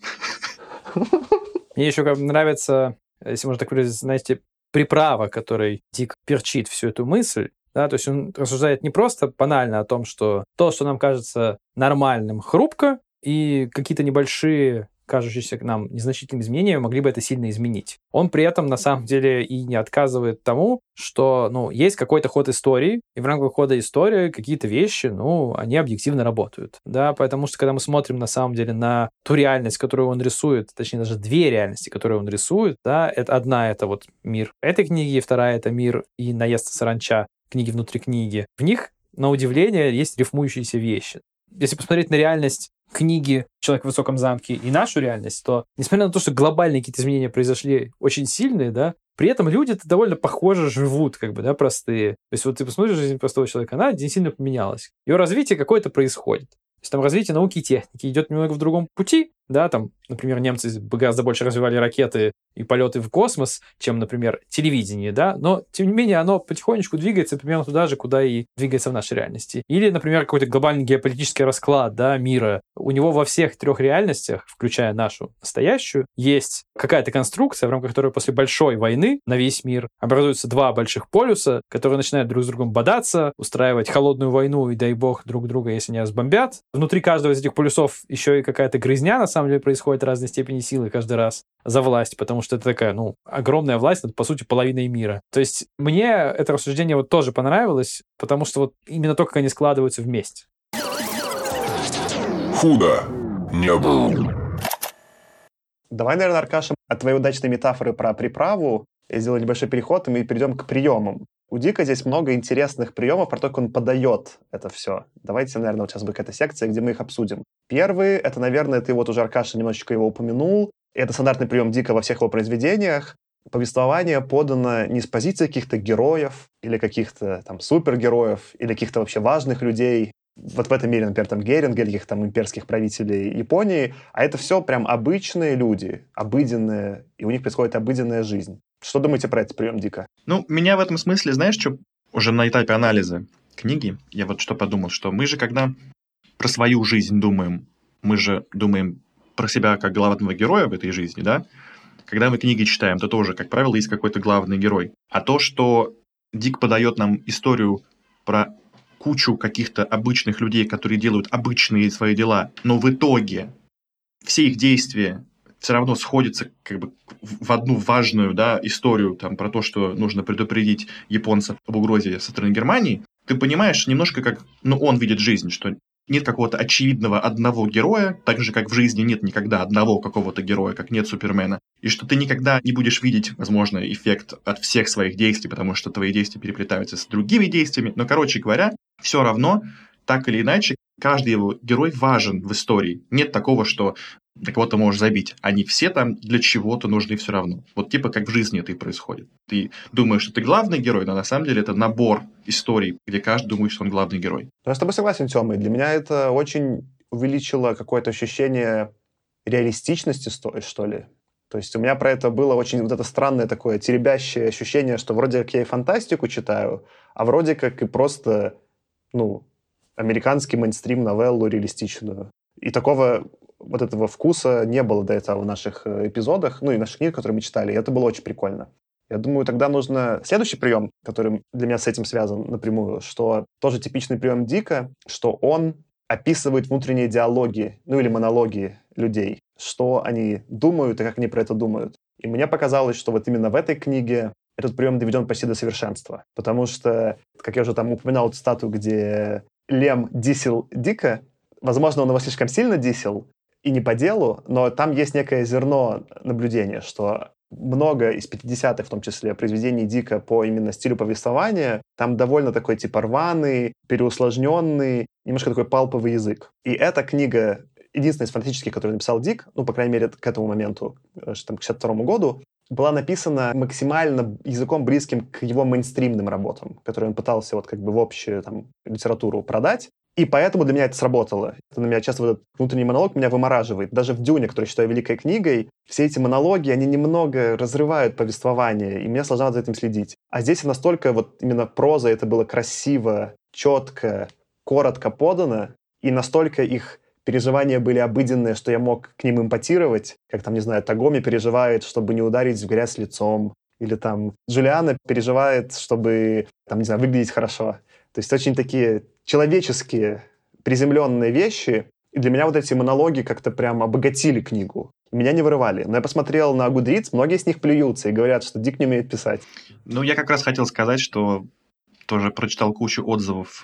Мне еще нравится, если можно так выразиться, знаете, приправа, которой Дик перчит всю эту мысль. Да, то есть он рассуждает не просто банально о том, что то, что нам кажется нормальным, хрупко, и какие-то небольшие, кажущиеся нам незначительными изменениями, могли бы это сильно изменить. Он при этом, на самом деле, и не отказывает тому, что, ну, есть какой-то ход истории, и в рамках хода истории какие-то вещи, ну, они объективно работают. Да, потому что, когда мы смотрим, на самом деле, на ту реальность, которую он рисует, точнее, даже две реальности, которые он рисует, да, это одна — это вот мир этой книги, вторая — это мир и наезд саранча, книги внутри книги. В них, на удивление, есть рифмующиеся вещи. Если посмотреть на реальность книги «Человек в высоком замке» и нашу реальность, то, несмотря на то, что глобальные какие-то изменения произошли очень сильные, да, при этом люди-то довольно похоже живут, как бы, да, простые. То есть вот ты посмотришь жизнь простого человека, она не сильно поменялась. Ее развитие какое-то происходит. То есть там развитие науки и техники идет немного в другом пути, да, там, например, немцы гораздо больше развивали ракеты и полеты в космос, чем, например, телевидение, да, но, тем не менее, оно потихонечку двигается примерно туда же, куда и двигается в нашей реальности. Или, например, какой-то глобальный геополитический расклад, да, мира. У него во всех трех реальностях, включая нашу настоящую, есть какая-то конструкция, в рамках которой после большой войны на весь мир образуются два больших полюса, которые начинают друг с другом бодаться, устраивать холодную войну, и дай бог друг друга, если не разбомбят. Внутри каждого из этих полюсов еще и какая-то грызня, на самом деле, происходит разной степени силы каждый раз за власть, потому что это такая, ну, огромная власть над, по сути, половиной мира. То есть мне это рассуждение вот тоже понравилось, потому что вот именно то, как они складываются вместе. Худо не было. Давай, наверное, Аркаша, от твоей удачной метафоры про приправу я сделаю небольшой переход, и мы перейдем к приемам. У Дика здесь много интересных приемов про то, как он подает это все. Давайте, наверное, вот сейчас будет какая-то секция, где мы их обсудим. Первый — это, наверное, ты вот уже, Аркаша, немножечко его упомянул. Это стандартный прием Дика во всех его произведениях. Повествование подано не с позиции каких-то героев или каких-то там супергероев или каких-то вообще важных людей. Вот в этом мире, например, там Геринг или каких-то там имперских правителей Японии. А это все прям обычные люди, обыденные, и у них происходит обыденная жизнь. Что думаете про этот прием Дика? Ну, меня в этом смысле, знаешь, что уже на этапе анализа книги, я вот что подумал, что мы же, когда про свою жизнь думаем, мы же думаем про себя как главного героя в этой жизни, да? Когда мы книги читаем, то тоже, как правило, есть какой-то главный герой. А то, что Дик подает нам историю про кучу каких-то обычных людей, которые делают обычные свои дела, но в итоге все их действия все равно сходится как бы в одну важную, да, историю там, про то, что нужно предупредить японцев об угрозе со стороны Германии, ты понимаешь немножко, как, ну, он видит жизнь, что нет какого-то очевидного одного героя, так же, как в жизни нет никогда одного какого-то героя, как нет Супермена, и что ты никогда не будешь видеть, возможно, эффект от всех своих действий, потому что твои действия переплетаются с другими действиями, но, короче говоря, все равно, так или иначе, каждый его герой важен в истории. Нет такого, что на кого-то можешь забить. Они все там для чего-то нужны все равно. Вот типа как в жизни это и происходит. Ты думаешь, что ты главный герой, но на самом деле это набор историй, где каждый думает, что он главный герой. Я с тобой согласен, Тёма. Для меня это очень увеличило какое-то ощущение реалистичности, что ли. То есть у меня про это было очень вот это странное такое теребящее ощущение, что вроде как я и фантастику читаю, а вроде как и просто, ну, американский мейнстрим, новеллу реалистичную. И такого вот этого вкуса не было до этого в наших эпизодах, ну и наших книг, которые мы читали, и это было очень прикольно. Я думаю, тогда нужно... Следующий прием, который для меня с этим связан напрямую, что тоже типичный прием Дика, что он описывает внутренние диалоги, ну или монологи людей, что они думают и как они про это думают. И мне показалось, что вот именно в этой книге этот прием доведен почти до совершенства, потому что, как я уже там упоминал статью, где Лем дисел Дика, возможно, он его слишком сильно дисел, и не по делу, но там есть некое зерно наблюдения, что много из пятидесятых, в том числе, произведений Дика по именно стилю повествования, там довольно такой типа рваный, переусложненный, немножко такой палповый язык. И эта книга, единственная из фантастических, которую написал Дик, ну, по крайней мере, к этому моменту, там, к шестьдесят второму году, была написана максимально языком близким к его мейнстримным работам, которые он пытался вот как бы в общую там литературу продать. И поэтому для меня это сработало. Это на меня часто вот этот внутренний монолог меня вымораживает. Даже в «Дюне», который считаю великой книгой, все эти монологи, они немного разрывают повествование, и мне сложно за этим следить. А здесь настолько вот именно проза, это было красиво, четко, коротко подано, и настолько их переживания были обыденные, что я мог к ним импотировать, как там, не знаю, Тагоми переживает, чтобы не ударить в грязь лицом, или там Джулиана переживает, чтобы, там, не знаю, выглядеть хорошо. То есть очень такие человеческие, приземленные вещи. И для меня вот эти монологи как-то прям обогатили книгу. Меня не вырывали. Но я посмотрел на Goodreads, многие с них плюются и говорят, что Дик не умеет писать. Ну, я как раз хотел сказать, что тоже прочитал кучу отзывов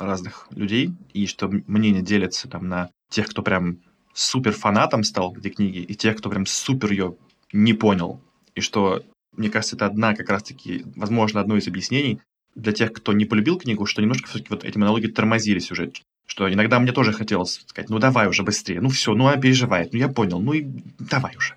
разных людей, и что мнение делится там на тех, кто прям супер фанатом стал этой книги, и тех, кто прям супер ее не понял. И что, мне кажется, это одна как раз-таки, возможно, одно из объяснений для тех, кто не полюбил книгу, что немножко все-таки вот эти монологи тормозили сюжет. Что иногда мне тоже хотелось сказать, ну давай уже быстрее, ну все, ну она переживает, ну я понял, ну и давай уже.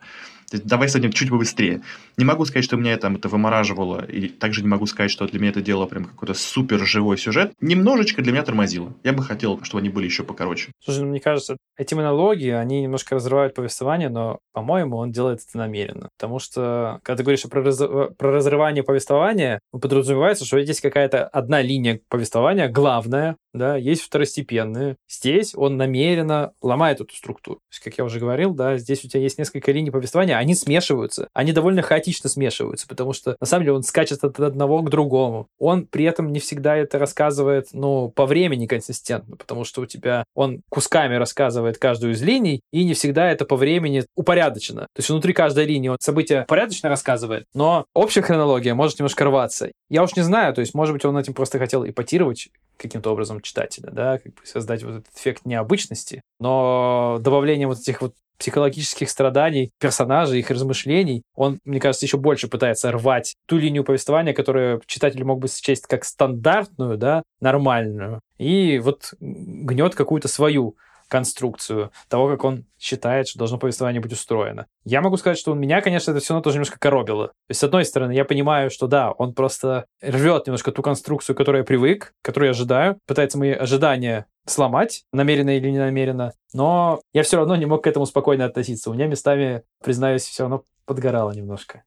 Давай с этим чуть побыстрее. Не могу сказать, что меня там это вымораживало, и также не могу сказать, что для меня это делало прям какой-то супер живой сюжет. Немножечко для меня тормозило. Я бы хотел, чтобы они были еще покороче. Слушай, ну, мне кажется, эти монологи, они немножко разрывают повествование, но, по-моему, он делает это намеренно. Потому что, когда ты говоришь про, раз... про разрывание повествования, подразумевается, что здесь какая-то одна линия повествования, главная, да, есть второстепенные. Здесь он намеренно ломает эту структуру. То есть, как я уже говорил, да, здесь у тебя есть несколько линий повествования, они смешиваются. Они довольно хаотично смешиваются, потому что, на самом деле, он скачет от одного к другому. Он при этом не всегда это рассказывает, ну, по времени консистентно, потому что у тебя он кусками рассказывает каждую из линий, и не всегда это по времени упорядочено. То есть, внутри каждой линии он события порядочно рассказывает, но общая хронология может немножко рваться. Я уж не знаю, то есть, может быть, он этим просто хотел эпатировать каким-то образом читателя, да, как бы создать вот этот эффект необычности, но добавление вот этих вот психологических страданий персонажей, их размышлений, он, мне кажется, еще больше пытается рвать ту линию повествования, которую читатель мог бы счесть как стандартную, да, нормальную, и вот гнет какую-то свою конструкцию того, как он считает, что должно повествование быть устроено. Я могу сказать, что у меня, конечно, это все равно тоже немножко коробило. То есть, с одной стороны, я понимаю, что да, он просто рвет немножко ту конструкцию, к которой я привык, которую я ожидаю, пытается мои ожидания сломать, намеренно или не намеренно, но я все равно не мог к этому спокойно относиться. У меня местами, признаюсь, все равно подгорало немножко.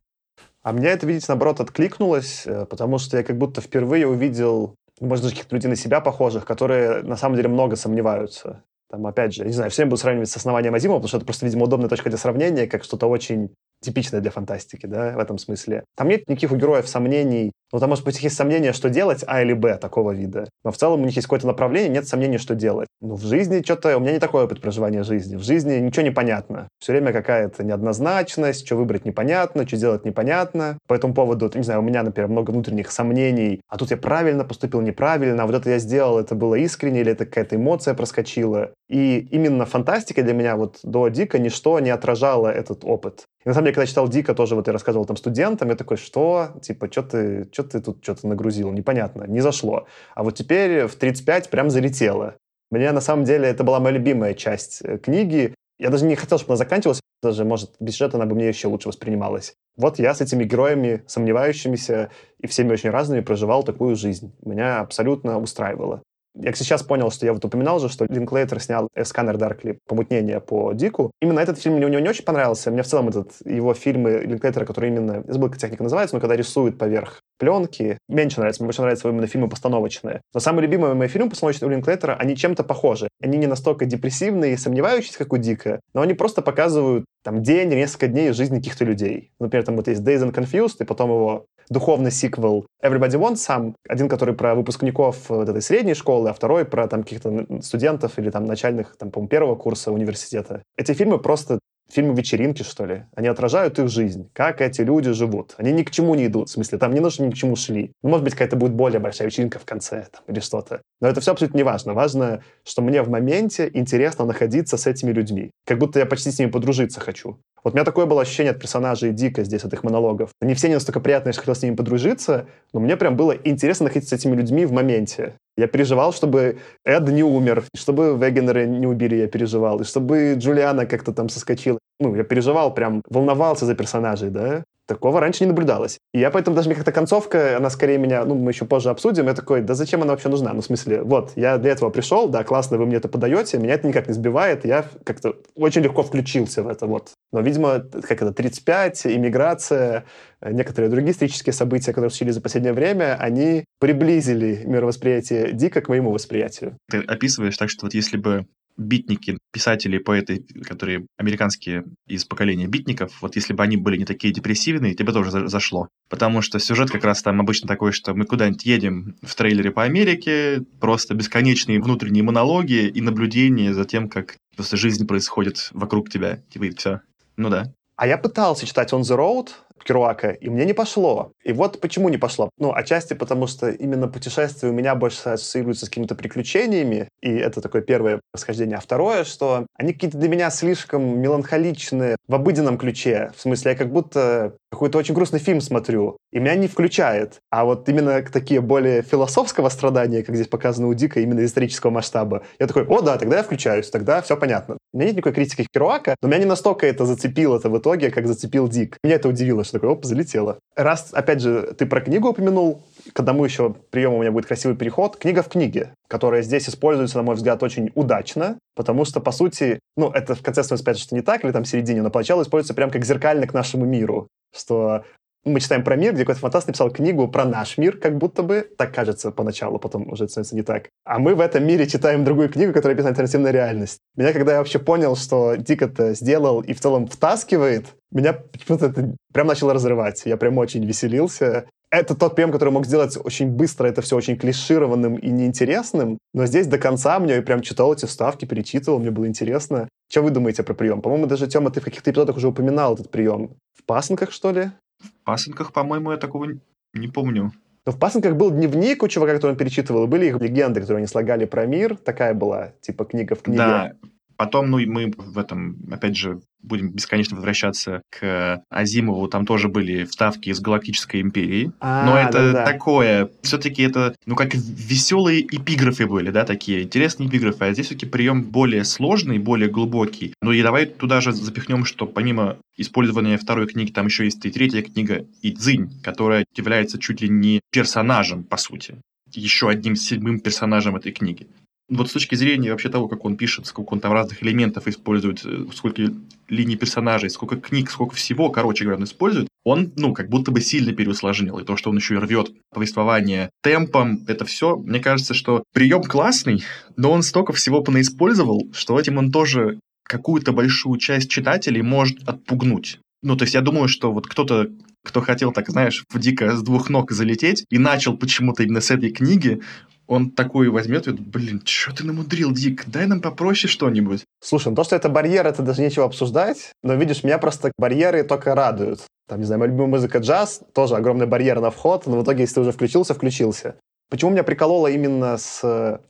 А мне это, видите, наоборот, откликнулось, потому что я как будто впервые увидел, может, даже каких-то людей на себя похожих, которые на самом деле много сомневаются. Там, опять же, я не знаю, все время буду сравнивать с «Основанием Азимова», потому что это просто, видимо, удобная точка для сравнения, как что-то очень типичное для фантастики, да, в этом смысле. Там нет никаких у героев сомнений. Ну, там, может быть, есть сомнения, что делать, А или Б такого вида. Но в целом у них есть какое-то направление, нет сомнений, что делать. Ну, в жизни что-то... У меня не такое опыт проживания жизни. В жизни ничего не понятно. Все время какая-то неоднозначность, что выбрать непонятно, что делать непонятно. По этому поводу, не знаю, у меня, например, много внутренних сомнений. А тут я правильно поступил, неправильно. А вот это я сделал, это было искренне, или это какая-то эмоция проскочила. И именно фантастика для меня вот до Дика ничто не отражало этот опыт. И на самом деле, когда я читал Дика, тоже вот я рассказывал там студентам, я такой, что? Типа, что ты, что ты тут что-то нагрузил? Непонятно, не зашло. А вот теперь в тридцать пять прям залетело. Мне на самом деле это была моя любимая часть книги. Я даже не хотел, чтобы она заканчивалась. Даже, может, без сюжета она бы мне еще лучше воспринималась. Вот я с этими героями, сомневающимися и всеми очень разными, проживал такую жизнь. Меня абсолютно устраивало. Я сейчас понял, что я вот упоминал же, что Линклейтер снял «Сканер Даркли», «Помутнение» по Дику. Именно этот фильм мне у него не очень понравился. Мне в целом этот, его фильмы Линклейтера, которые именно, я забыл, как техника называется, но когда рисуют поверх пленки, меньше нравится. Мне больше нравятся именно фильмы постановочные. Но самые любимые мои фильмы постановочные у Линклейтера, они чем-то похожи. Они не настолько депрессивные и сомневающиеся, как у Дика, но они просто показывают там день, несколько дней из жизни каких-то людей. Например, там вот есть «Dazed and Confused», и потом его духовный сиквел «Everybody Wants Some», один, который про выпускников вот этой средней школы, а второй про там каких-то студентов или там начальных, там, по-моему, первого курса университета. Эти фильмы просто фильмы-вечеринки, что ли. Они отражают их жизнь, как эти люди живут. Они ни к чему не идут, в смысле, там не нужно ни к чему шли. Ну, может быть, какая-то будет более большая вечеринка в конце там, или что-то. Но это все абсолютно не важно. Важно, что мне в моменте интересно находиться с этими людьми. Как будто я почти с ними подружиться хочу. Вот у меня такое было ощущение от персонажей Дика здесь, от их монологов. Не все не настолько приятные, что хотел с ними подружиться, но мне прям было интересно находиться с этими людьми в моменте. Я переживал, чтобы Эд не умер, чтобы Вегенера не убили, я переживал, и чтобы Джулиана как-то там соскочила. Ну, я переживал, прям волновался за персонажей, да? Такого раньше не наблюдалось. И я поэтому даже мне как-то концовка, она скорее меня, ну, мы еще позже обсудим, я такой, да зачем она вообще нужна? Ну, в смысле, вот, я для этого пришел, да, классно, вы мне это подаете, меня это никак не сбивает, я как-то очень легко включился в это, вот. Но, видимо, как это, тридцать пять, иммиграция, некоторые другие исторические события, которые случились за последнее время, они приблизили мировосприятие Дика к моему восприятию. Ты описываешь так, что вот если бы битники, писатели и поэты, которые американские из поколения битников, вот если бы они были не такие депрессивные, тебе тоже за- зашло. Потому что сюжет как раз там обычно такой, что мы куда-нибудь едем в трейлере по Америке, просто бесконечные внутренние монологи и наблюдение за тем, как просто жизнь происходит вокруг тебя. Типа и все. Ну да. А я пытался читать «On the Road» Керуака, и мне не пошло. И вот почему не пошло. Ну, отчасти потому, что именно путешествие у меня больше ассоциируется с какими-то приключениями, и это такое первое восхождение. А второе, что они какие-то для меня слишком меланхоличные в обыденном ключе. В смысле, я как будто какой-то очень грустный фильм смотрю, и меня не включает. А вот именно такие более философского страдания, как здесь показано у Дика, именно исторического масштаба, я такой, о, да, тогда я включаюсь, тогда все понятно. У меня нет никакой критики Керуака, но меня не настолько это зацепило-то в итоге, как зацепил Дик. Меня это удивило, что такое, оп, залетело. Раз, опять же, ты про книгу упомянул, к одному еще приему у меня будет красивый переход. Книга в книге, которая здесь используется, на мой взгляд, очень удачно, потому что, по сути, ну, это в конце становится, понятно, что не так, или там в середине, но поначалу используется прям как зеркально к нашему миру, что мы читаем про мир, где какой-то фантаст написал книгу про наш мир, как будто бы, так кажется поначалу, потом уже становится не так. А мы в этом мире читаем другую книгу, которая описана альтернативная реальность. Меня, когда я вообще понял, что Дик это сделал и в целом втаскивает, меня почему-то это прям начало разрывать. Я прям очень веселился. Это тот прием, который мог сделать очень быстро, это все очень клишированным и неинтересным, но здесь до конца мне я прям читал эти вставки, перечитывал, мне было интересно. Что вы думаете про прием? По-моему, даже, Тёма, ты в каких-то эпизодах уже упоминал этот прием. В «Пасынках», что ли? В «Пасынках», по-моему, я такого не помню. Но в «Пасынках» был дневник у чувака, который он перечитывал, и были их легенды, которые они слагали про мир. Такая была, типа, книга в книге. Да. Потом, ну, и мы в этом, опять же, будем бесконечно возвращаться к Азимову. Там тоже были вставки из «Галактической империи». А, но это да, да. такое... Все-таки это, ну, как веселые эпиграфы были, да, такие интересные эпиграфы. А здесь все-таки прием более сложный, более глубокий. Ну, и давай туда же запихнем, что помимо использования второй книги, там еще есть и третья книга «Идзинь», которая является чуть ли не персонажем, по сути. Еще одним седьмым персонажем этой книги. Вот с точки зрения вообще того, как он пишет, сколько он там разных элементов использует, сколько линий персонажей, сколько книг, сколько всего, короче говоря, он использует, он, ну, как будто бы сильно переусложнил. И то, что он еще и рвет повествование темпом, это все, мне кажется, что прием классный, но он столько всего понаиспользовал, что этим он тоже какую-то большую часть читателей может отпугнуть. Ну, то есть я думаю, что вот кто-то, кто хотел, так знаешь, в Дика с двух ног залететь и начал почему-то именно с этой книги, он такой возьмет и говорит, блин, что ты намудрил, Дик, дай нам попроще что-нибудь. Слушай, ну то, что это барьер, это даже нечего обсуждать, но, видишь, меня просто барьеры только радуют. Там, не знаю, моя любимая музыка джаз, тоже огромный барьер на вход, но в итоге, если ты уже включился, включился. Почему меня прикололо именно с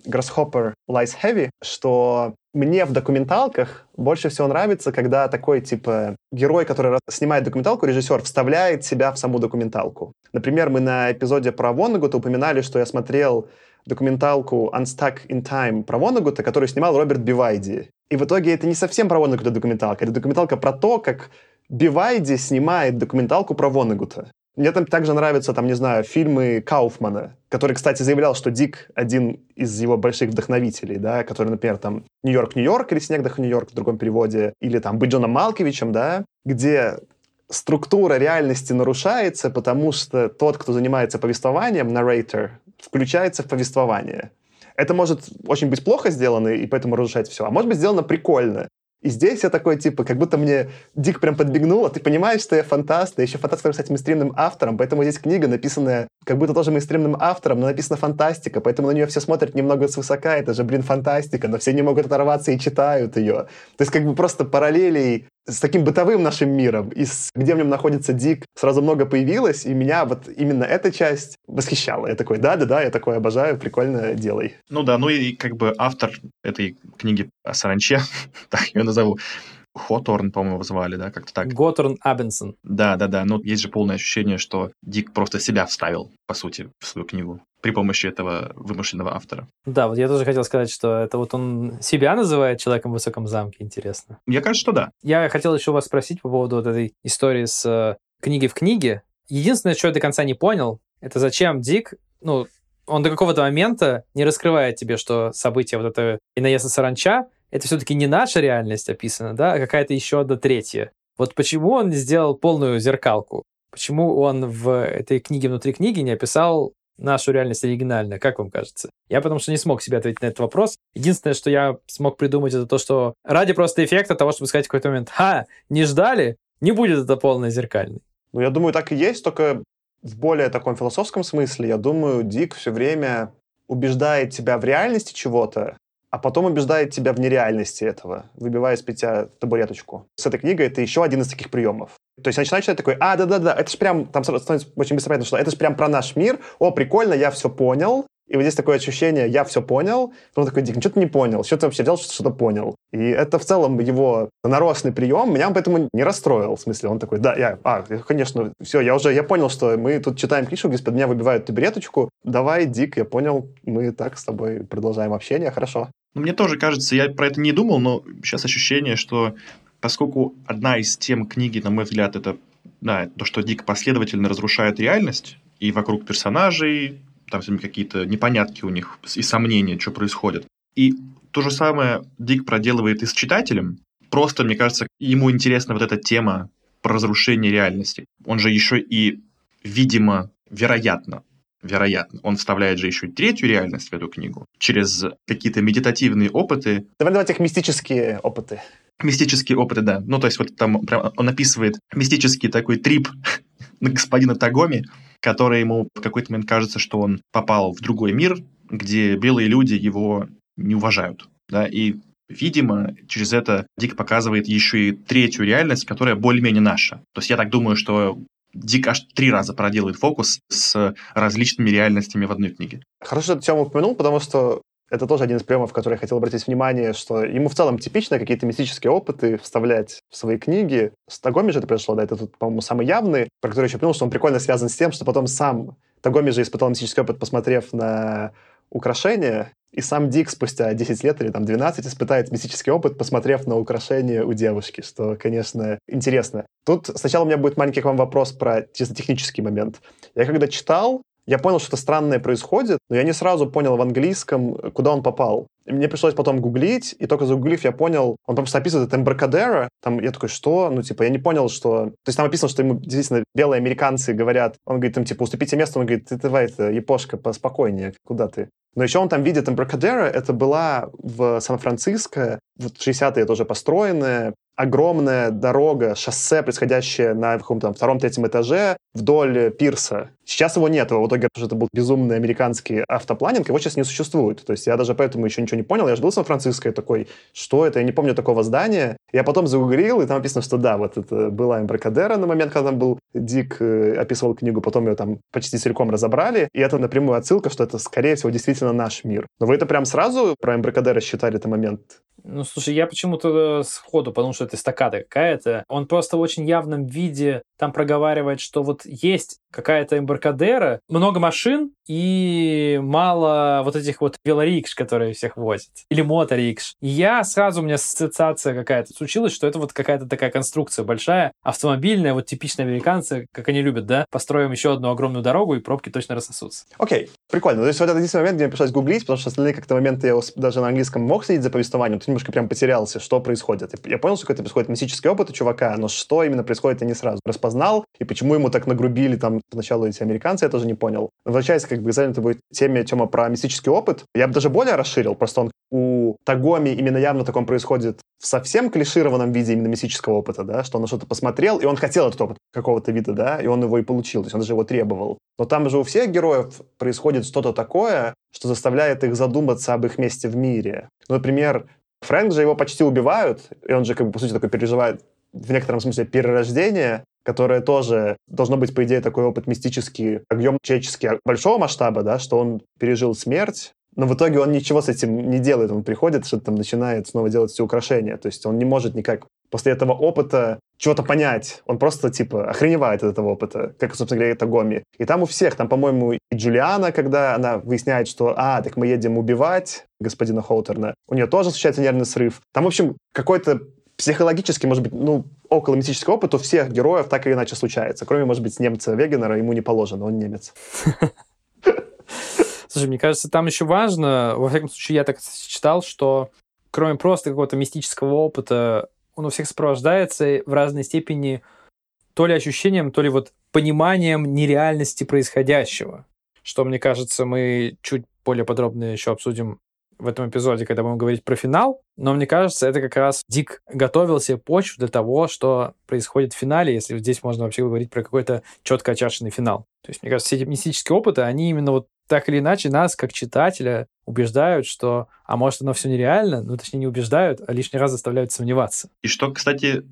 Grasshopper Lies Heavy, что мне в документалках больше всего нравится, когда такой, типа, герой, который снимает документалку, режиссер, вставляет себя в саму документалку. Например, мы на эпизоде про Вонегута упоминали, что я смотрел документалку «Unstuck in Time» про Вонегута, которую снимал Роберт Бивайди. И в итоге это не совсем про Вонегута документалка, это документалка про то, как Бивайди снимает документалку про Вонегута. Мне там также нравятся, там, не знаю, фильмы Кауфмана, который, кстати, заявлял, что Дик один из его больших вдохновителей, да, который, например, там «Нью-Йорк, Нью-Йорк» или «Снег дох Нью-Йорк» в другом переводе, или там «Быть Джоном Малковичем», да, где структура реальности нарушается, потому что тот, кто занимается повествованием, narrator, включается в повествование. Это может очень быть плохо сделано, и поэтому разрушать все, а может быть сделано прикольно. И здесь я такой, типа, как будто мне Дик прям подбегнул, а ты понимаешь, что я фантаст, да еще фантаст, который, кстати, мейнстримным автором, поэтому здесь книга, написанная как будто тоже мейнстримным автором, но написана фантастика, поэтому на нее все смотрят немного свысока, это же, блин, фантастика, но все не могут оторваться и читают ее. То есть как бы просто параллелей с таким бытовым нашим миром, и с, где в нем находится Дик, сразу много появилось, и меня вот именно эта часть восхищала. Я такой, да-да-да, я такое обожаю, прикольно, делай. Ну да, ну и как бы автор этой книги о саранче, так ее назову, Готорн, по-моему, звали, да, как-то так. Готорн Абенсон. Да-да-да, но есть же полное ощущение, что Дик просто себя вставил, по сути, в свою книгу при помощи этого вымышленного автора. Да, вот я тоже хотел сказать, что это вот он себя называет человеком в высоком замке, интересно. Мне кажется, что да. Я хотел еще вас спросить по поводу вот этой истории с книги в книге. Единственное, что я до конца не понял, это зачем Дик, ну, он до какого-то момента не раскрывает тебе, что события вот этого наезда саранча, это все-таки не наша реальность описана, да, а какая-то еще одна третья. Вот почему он не сделал полную зеркалку? Почему он в этой книге внутри книги не описал нашу реальность оригинально, как вам кажется? Я потому что не смог себе ответить на этот вопрос. Единственное, что я смог придумать, это то, что ради просто эффекта того, чтобы сказать в какой-то момент, ха, не ждали, не будет это полное зеркальное. Ну, я думаю, так и есть, только в более таком философском смысле, я думаю, Дик все время убеждает тебя в реальности чего-то, а потом убеждает тебя в нереальности этого, выбивая из петя табуреточку. С этой книгой это еще один из таких приемов. То есть я начинаю читать такой, а, да-да-да, это же прям, там становится очень беспонятно, что это же прям про наш мир, о, прикольно, я все понял. И вот здесь такое ощущение, я все понял, потом такой, Дик, ничего ты не понял, что ты вообще делал, что что-то понял. И это в целом его нарочный прием, меня он поэтому не расстроил, в смысле, он такой, да, я, а, конечно, все, я уже, я понял, что мы тут читаем книжку, где из-под меня выбивают табуреточку, давай, Дик, я понял, мы так с тобой продолжаем общение, хорошо. Ну, мне тоже кажется, я про это не думал, но сейчас ощущение, что поскольку одна из тем книги, на мой взгляд, это, да, то, что Дик последовательно разрушает реальность, и вокруг персонажей, там какие-то непонятки у них и сомнения, что происходит. И то же самое Дик проделывает и с читателем. Просто, мне кажется, ему интересна вот эта тема про разрушение реальности. Он же еще и, видимо, вероятно, вероятно, он вставляет же еще и третью реальность в эту книгу через какие-то медитативные опыты. Давай давайте их мистические опыты. Мистические опыты, да. Ну, то есть вот там прям он описывает мистический такой трип на господина Тагоми, который ему в какой-то момент кажется, что он попал в другой мир, где белые люди его не уважают. Да? И, видимо, через это Дик показывает еще и третью реальность, которая более-менее наша. То есть я так думаю, что Дик аж три раза проделает фокус с различными реальностями в одной книге. Хорошо, что Тёма упомянул, потому что это тоже один из приемов, который я хотел обратить внимание, что ему в целом типично какие-то мистические опыты вставлять в свои книги. С Тагоми же это произошло, да, это тут, по-моему, самый явный, про который я еще понял, что он прикольно связан с тем, что потом сам Тагоми же испытал мистический опыт, посмотрев на украшения, и сам Дик спустя десять лет или там двенадцать испытает мистический опыт, посмотрев на украшения у девушки, что, конечно, интересно. Тут сначала у меня будет маленький к вам вопрос про чисто технический момент. Я когда читал, я понял, что-то странное происходит, но я не сразу понял в английском, куда он попал. И мне пришлось потом гуглить, и только загуглив, я понял, он просто описывает это эмбаркадера, там я такой, что? Ну, типа, я не понял, что... То есть там описано, что ему действительно белые американцы говорят, он говорит им, типа, уступите место, он говорит, ты давай, это, япошка, поспокойнее, куда ты? Но еще он там видит эмбаркадера, это была в Сан-Франциско, в шестидесятые тоже построенная, огромная дорога, шоссе, происходящее на каком-то втором-третьем этаже вдоль пирса. Сейчас его нет, в итоге это был безумный американский автопланинг, его сейчас не существует. То есть я даже поэтому еще ничего не понял. Я же был в Сан-Франциско и такой, что это? Я не помню такого здания. Я потом загуглил, и там написано, что да, вот это была эмбаркадера на момент, когда там был Дик, э, описывал книгу, потом ее там почти целиком разобрали. И это напрямую отсылка, что это, скорее всего, действительно наш мир. Но вы это прям сразу про эмбаркадера считали этот момент? Ну, слушай, я почему-то сходу, потому что это эстакада какая-то. Он просто в очень явном виде там проговаривает, что вот есть какая-то эмбаркадера, много машин и мало вот этих вот велорикш, которые всех возят. Или моторикш. И я сразу, у меня ассоциация какая-то случилась, что это вот какая-то такая конструкция большая, автомобильная, вот типичные американцы, как они любят, да? Построим еще одну огромную дорогу, и пробки точно рассосутся. Окей, okay. Прикольно. То есть вот это единственный момент, где мне пришлось гуглить, потому что остальные как-то моменты я даже на английском мог следить за повествованием, ты немножко прям потерялся, что происходит. Я понял, что это происходит мистический опыт у чувака, но что именно происходит, я не сразу распознал, и почему ему так нагрубили там поначалу эти американцы, я тоже не понял. Возвращаясь как бы к занятой теме, Тёма, про мистический опыт, я бы даже более расширил, просто он у Тагоми именно явно таком происходит в совсем клишированном виде именно мистического опыта, да, что он что-то посмотрел, и он хотел этот опыт какого-то вида, да, и он его и получил, то есть он даже его требовал. Но там же у всех героев происходит что-то такое, что заставляет их задуматься об их месте в мире. Ну, например, Фрэнк же его почти убивают, и он же, как бы, по сути, такой переживает в некотором смысле перерождение, которое тоже должно быть, по идее, такой опыт мистический, объемческий, большого масштаба, да, что он пережил смерть, но в итоге он ничего с этим не делает, он приходит, что-то там начинает снова делать все украшения, то есть он не может никак после этого опыта чего-то понять, он просто, типа, охреневает от этого опыта, как, собственно говоря, Тагоми. И там у всех, там, по-моему, и Джулиана, когда она выясняет, что, а, так мы едем убивать господина Хоутерна, у нее тоже случается нервный срыв. Там, в общем, какой-то психологически, может быть, ну, около мистического опыта у всех героев так или иначе случается. Кроме, может быть, немца Вегенера, ему не положено, он немец. Слушай, мне кажется, там еще важно, во всяком случае, я так считал, что кроме просто какого-то мистического опыта, он у всех сопровождается в разной степени то ли ощущением, то ли вот пониманием нереальности происходящего, что, мне кажется, мы чуть более подробно еще обсудим в этом эпизоде, когда будем говорить про финал. Но мне кажется, это как раз Дик готовил себе почву для того, что происходит в финале, если здесь можно вообще говорить про какой-то четко очерченный финал. То есть, мне кажется, все эти мистические опыты, они именно вот так или иначе нас, как читателя, убеждают, что, а может, оно все нереально, ну, точнее, не убеждают, а лишний раз заставляют сомневаться. И что, кстати,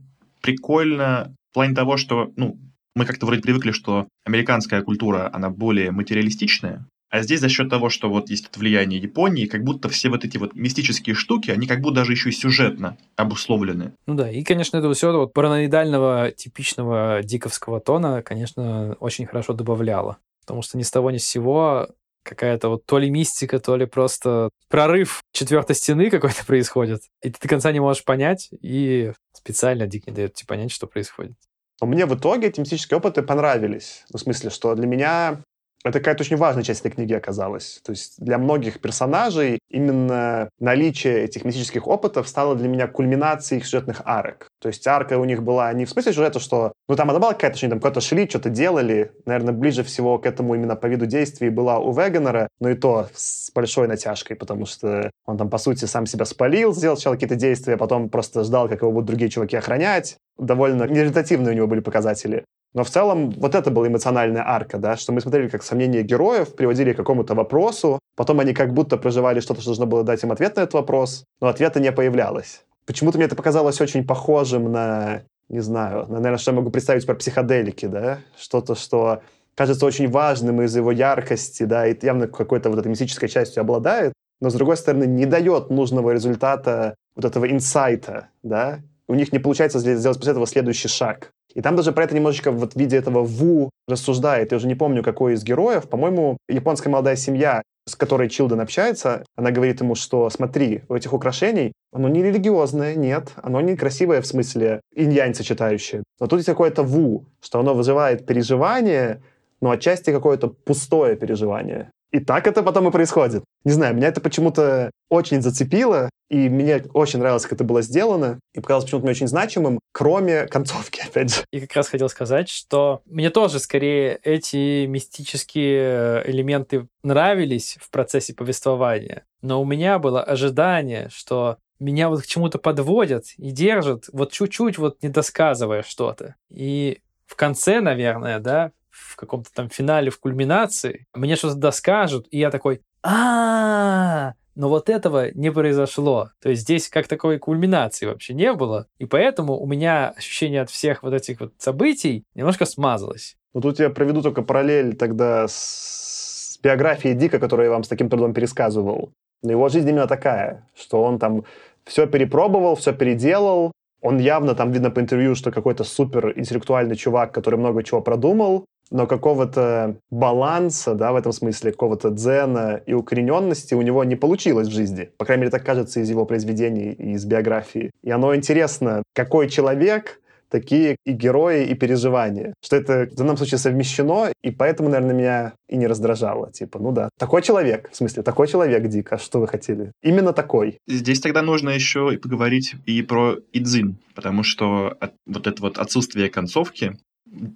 прикольно в плане того, что, ну, мы как-то вроде привыкли, что американская культура, она более материалистичная, а здесь за счет того, что вот есть это влияние Японии, как будто все вот эти вот мистические штуки, они как будто даже еще и сюжетно обусловлены. Ну да, и, конечно, этого всего вот параноидального, типичного диковского тона, конечно, очень хорошо добавляло, потому что ни с того ни с сего какая-то вот то ли мистика, то ли просто прорыв четвертой стены какой-то происходит, и ты до конца не можешь понять, и специально Дик не дает тебе понять, что происходит. Но мне в итоге эти мистические опыты понравились. Ну, в смысле, что для меня это какая-то очень важная часть этой книги оказалась. То есть для многих персонажей именно наличие этих мистических опытов стало для меня кульминацией их сюжетных арок. То есть арка у них была не в смысле сюжета, что ну там она была какая-то, что они там куда-то шли, что-то делали. Наверное, ближе всего к этому именно по виду действий была у Вегенера, но и то с большой натяжкой, потому что он там, по сути, сам себя спалил, сделал сначала какие-то действия, а потом просто ждал, как его будут другие чуваки охранять. Довольно нерезультативные у него были показатели. Но в целом вот это была эмоциональная арка, да, что мы смотрели, как сомнения героев приводили к какому-то вопросу, потом они как будто проживали что-то, что должно было дать им ответ на этот вопрос, но ответа не появлялось. Почему-то мне это показалось очень похожим на, не знаю, на, наверное, что я могу представить про психоделики, да, что-то, что кажется очень важным из-за его яркости, да, и явно какой-то вот этой мистической частью обладает, но, с другой стороны, не дает нужного результата вот этого инсайта, да, у них не получается сделать после этого следующий шаг. И там даже про это немножечко вот в виде этого Ву рассуждает. Я уже не помню, какой из героев. По-моему, японская молодая семья, с которой Чилден общается, она говорит ему, что смотри, у этих украшений оно не религиозное, нет. Оно не красивое, в смысле, инь-янь сочетающее. Но тут есть какое-то Ву, что оно вызывает переживание, но отчасти какое-то пустое переживание. И так это потом и происходит. Не знаю, меня это почему-то очень зацепило, и мне очень нравилось, как это было сделано, и показалось почему-то мне очень значимым, кроме концовки, опять же. И как раз хотел сказать, что мне тоже, скорее, эти мистические элементы нравились в процессе повествования, но у меня было ожидание, что меня вот к чему-то подводят и держат, вот чуть-чуть вот недосказывая что-то. И в конце, наверное, да, в каком-то там финале, в кульминации, мне что-то доскажут, и я такой, а-а-а, но вот этого не произошло. То есть здесь как такой кульминации вообще не было, и поэтому у меня ощущение от всех вот этих вот событий немножко смазалось. Ну тут я проведу только параллель тогда с биографией Дика, которую я вам с таким трудом пересказывал. Но его жизнь именно такая, что он там все перепробовал, все переделал, он явно там, видно по интервью, что какой-то суперинтеллектуальный чувак, который много чего продумал, но какого-то баланса, да, в этом смысле, какого-то дзена и укорененности у него не получилось в жизни. По крайней мере, так кажется из его произведений и из биографии. И оно интересно, какой человек, такие и герои, и переживания. Что это в данном случае совмещено, и поэтому, наверное, меня и не раздражало. Типа, ну да, такой человек, в смысле, такой человек, Дик, а что вы хотели? Именно такой. Здесь тогда нужно еще и поговорить и про Идзин, потому что от, вот это вот отсутствие концовки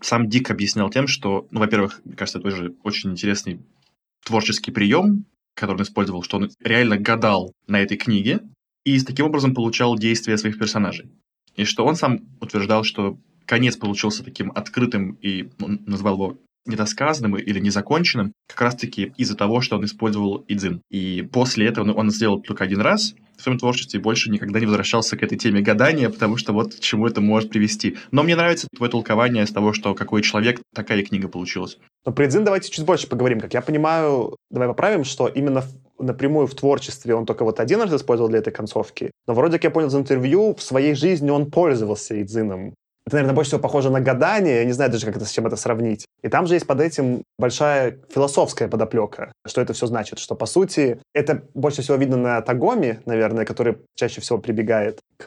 сам Дик объяснял тем, что, ну, во-первых, мне кажется, это тоже очень интересный творческий прием, который он использовал, что он реально гадал на этой книге и таким образом получал действия своих персонажей. И что он сам утверждал, что конец получился таким открытым и, ну, назвал его недосказанным или незаконченным, как раз-таки из-за того, что он использовал Идзин. И после этого он, он сделал только один раз в своем творчестве и больше никогда не возвращался к этой теме гадания, потому что вот к чему это может привести. Но мне нравится твое толкование из того, что какой человек, такая книга получилась. Но про Идзин давайте чуть больше поговорим. Как я понимаю, давай поправим, что именно напрямую в творчестве он только вот один раз использовал для этой концовки. Но вроде, как я понял из интервью, в своей жизни он пользовался Идзином. Это, наверное, больше всего похоже на гадание. Я не знаю даже, как это, с чем это сравнить. И там же есть под этим большая философская подоплека, что это все значит. Что, по сути, это больше всего видно на Тагоми, наверное, который чаще всего прибегает к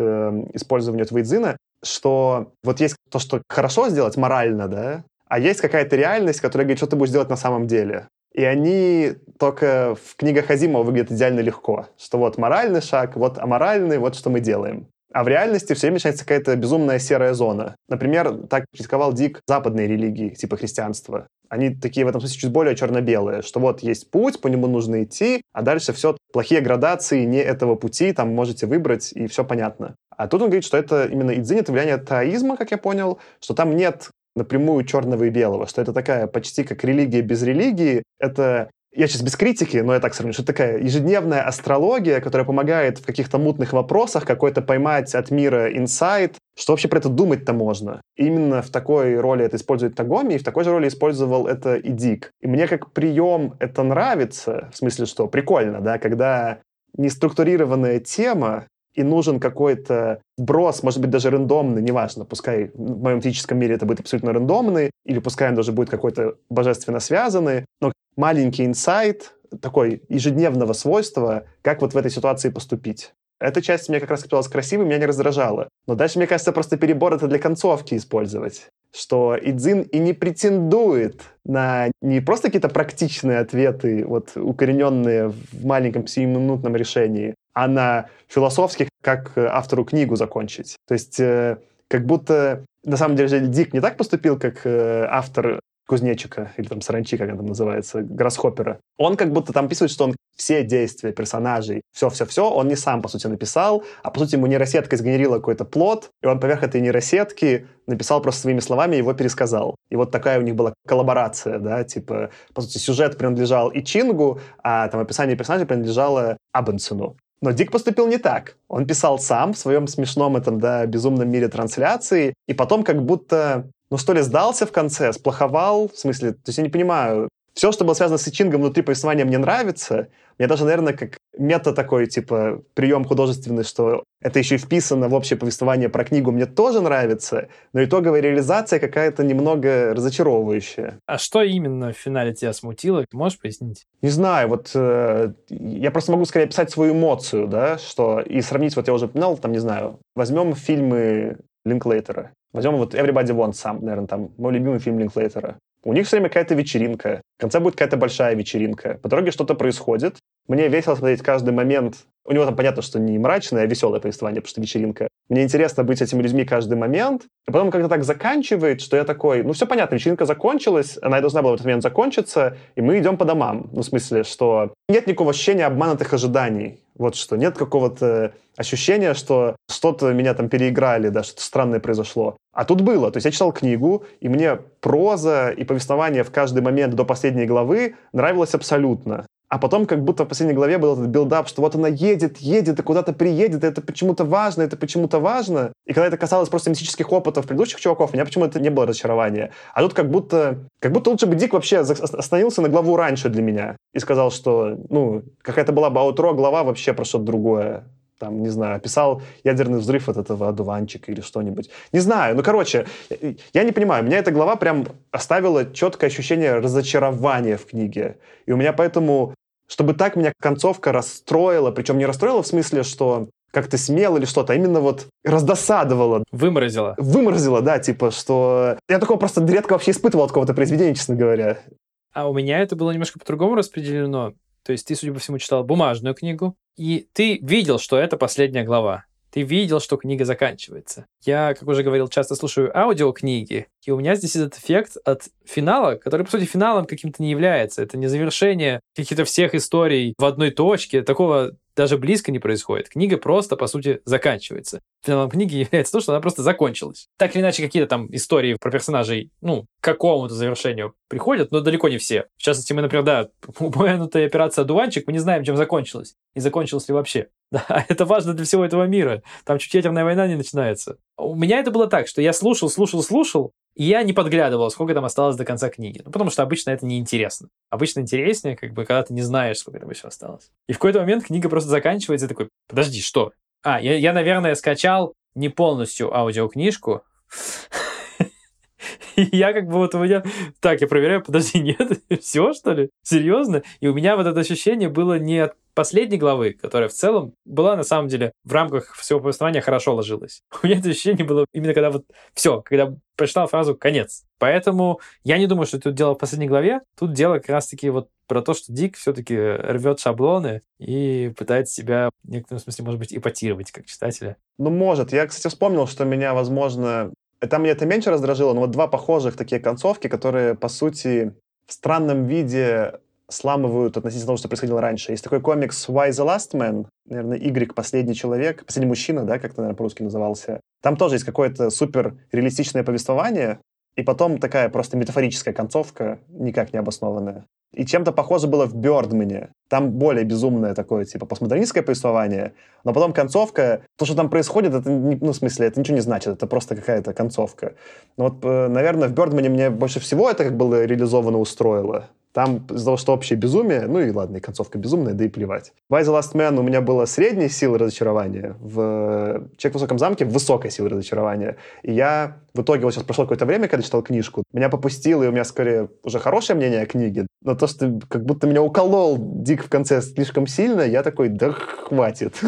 использованию этого идзина, что вот есть то, что хорошо сделать морально, да, а есть какая-то реальность, которая говорит, что ты будешь делать на самом деле. И они только в книгах Азимова выглядят идеально легко. Что вот моральный шаг, вот аморальный, вот что мы делаем. А в реальности все время начинается какая-то безумная серая зона. Например, так критиковал Дик западные религии, типа христианства. Они такие в этом смысле чуть более черно-белые, что вот есть путь, по нему нужно идти, а дальше все плохие градации не этого пути, там можете выбрать, и все понятно. А тут он говорит, что это именно идзинь, это влияние таоизма, как я понял, что там нет напрямую черного и белого, что это такая почти как религия без религии, это... Я сейчас без критики, но я так сравню, что это такая ежедневная астрология, которая помогает в каких-то мутных вопросах какой-то поймать от мира инсайт, что вообще про это думать-то можно. И именно в такой роли это использует Тагоми, и в такой же роли использовал это и Дик. И мне как прием это нравится, в смысле, что прикольно, да, когда неструктурированная тема, и нужен какой-то вброс, может быть, даже рандомный, неважно, пускай в моем физическом мире это будет абсолютно рандомный, или пускай он даже будет какой-то божественно связанный, но маленький инсайт такой ежедневного свойства, как вот в этой ситуации поступить. Эта часть мне как раз казалась красивой, меня не раздражала. Но дальше, мне кажется, просто перебор это для концовки использовать. Что идзин и не претендует на не просто какие-то практичные ответы, вот укорененные в маленьком сиюминутном решении, а на философских, как автору книгу закончить. То есть э, как будто, на самом деле, Дик не так поступил, как э, автор Кузнечика, или там Саранчи, как она там называется, Грасхоппера. Он как будто там описывает, что он все действия персонажей, все-все-все, он не сам, по сути, написал, а, по сути, ему нейросетка сгенерила какой-то плот, и он поверх этой нейросетки написал просто своими словами, его пересказал. И вот такая у них была коллаборация, да, типа, по сути, сюжет принадлежал и Чингу, а там описание персонажей принадлежало Абенсону. Но Дик поступил не так. Он писал сам в своем смешном этом, да, безумном мире трансляции, и потом как будто... Ну, что ли, сдался в конце, сплоховал, в смысле, то есть я не понимаю. Все, что было связано с ичингом внутри повествования, мне нравится. Мне даже, наверное, как мета такой, типа, прием художественный, что это еще и вписано в общее повествование про книгу, мне тоже нравится, но итоговая реализация какая-то немного разочаровывающая. А что именно в финале тебя смутило? Ты можешь пояснить? Не знаю, вот э, я просто могу скорее описать свою эмоцию, да, что и сравнить, вот я уже упоминал, там, не знаю, возьмем фильмы Линклейтера. Возьмем вот Everybody Wants Some, наверное, там, мой любимый фильм Линклейтера. У них все время какая-то вечеринка. В конце будет какая-то большая вечеринка. По дороге что-то происходит. Мне весело смотреть каждый момент. У него там понятно, что не мрачное, а веселое повествование, потому что вечеринка. Мне интересно быть с этими людьми каждый момент. И потом как-то так заканчивает, что я такой, ну все понятно, вечеринка закончилась, она и должна была в этот момент закончиться, и мы идем по домам. Ну в смысле, что нет никакого ощущения обманутых ожиданий. Вот что, нет какого-то ощущения, что что-то меня там переиграли, да, что-то странное произошло. А тут было. То есть я читал книгу, и мне проза и повествование в каждый момент до последней главы нравилось абсолютно. А потом как будто в последней главе был этот билдап, что вот она едет, едет, и куда-то приедет, и это почему-то важно, это почему-то важно. И когда это касалось просто мистических опытов предыдущих чуваков, у меня почему-то не было разочарования. А тут как будто, как будто лучше бы Дик вообще остановился на главу раньше для меня и сказал, что, ну, какая-то была бы аутро глава вообще про что-то другое. Там, не знаю, описал ядерный взрыв от этого одуванчика или что-нибудь. Не знаю, ну, короче, я не понимаю. Меня эта глава прям оставила четкое ощущение разочарования в книге. И у меня поэтому, чтобы так меня концовка расстроила, причем не расстроила в смысле, что как-то смело или что-то, а именно вот раздосадовала. Выморозила. Выморозила, да, типа, что... Я такого просто редко вообще испытывал от какого-то произведения, честно говоря. А у меня это было немножко по-другому распределено. То есть ты, судя по всему, читал бумажную книгу, и ты видел, что это последняя глава. Ты видел, что книга заканчивается. Я, как уже говорил, часто слушаю аудиокниги, и у меня здесь этот эффект от финала, который, по сути, финалом каким-то не является. Это не завершение каких-то всех историй в одной точке. Такого даже близко не происходит. Книга просто, по сути, заканчивается. Финалом книги является то, что она просто закончилась. Так или иначе, какие-то там истории про персонажей, ну, к какому-то завершению приходят, но далеко не все. В частности, мы, например, да, упомянутая операция «Одуванчик», мы не знаем, чем закончилась. И закончилась ли вообще. Да, это важно для всего этого мира. Там чуть ядерная война не начинается. У меня это было так, что я слушал, слушал, слушал, и я не подглядывал, сколько там осталось до конца книги. Ну, потому что обычно это неинтересно. Обычно интереснее, как бы, когда ты не знаешь, сколько там еще осталось. И в какой-то момент книга просто заканчивается, и такой, подожди, что? А, я, я, наверное, скачал не полностью аудиокнижку, И я как бы вот у меня... Так, я проверяю, подожди, нет, все, что ли? Серьезно? И у меня вот это ощущение было не от последней главы, которая в целом была, на самом деле, в рамках всего повествования хорошо ложилась. У меня это ощущение было именно когда вот все, когда прочитал фразу «конец». Поэтому я не думаю, что тут дело в последней главе. Тут дело как раз-таки вот про то, что Дик все-таки рвет шаблоны и пытается себя в некотором смысле, может быть, эпатировать как читателя. Ну, может. Я, кстати, вспомнил, что меня, возможно... Там меня это меньше раздражило, но вот два похожих такие концовки, которые, по сути, в странном виде сламывают относительно того, что происходило раньше. Есть такой комикс «Why the Last Man», наверное, Y, «Последний человек», «Последний мужчина», да, как-то, наверное, по-русски назывался. Там тоже есть какое-то суперреалистичное повествование, и потом такая просто метафорическая концовка, никак не обоснованная. И чем-то похоже было в «Бёрдмане». Там более безумное такое, типа, постмодернистское повествование, но потом концовка, то, что там происходит, это, не, ну, в смысле, это ничего не значит, это просто какая-то концовка. Но вот, наверное, в «Бёрдмане» мне больше всего это как было реализовано устроило. Там из-за того, что общее безумие, ну и ладно, и концовка безумная, да и плевать. В «Why the Last Man» у меня было средней силы разочарования, в «Человек в Высоком замке» высокая сила разочарования. И я в итоге, вот сейчас прошло какое-то время, когда читал книжку, меня попустило, и у меня скорее уже хорошее мнение о книге, но то, что как будто меня уколол Дик в конце слишком сильно, я такой, да хватит.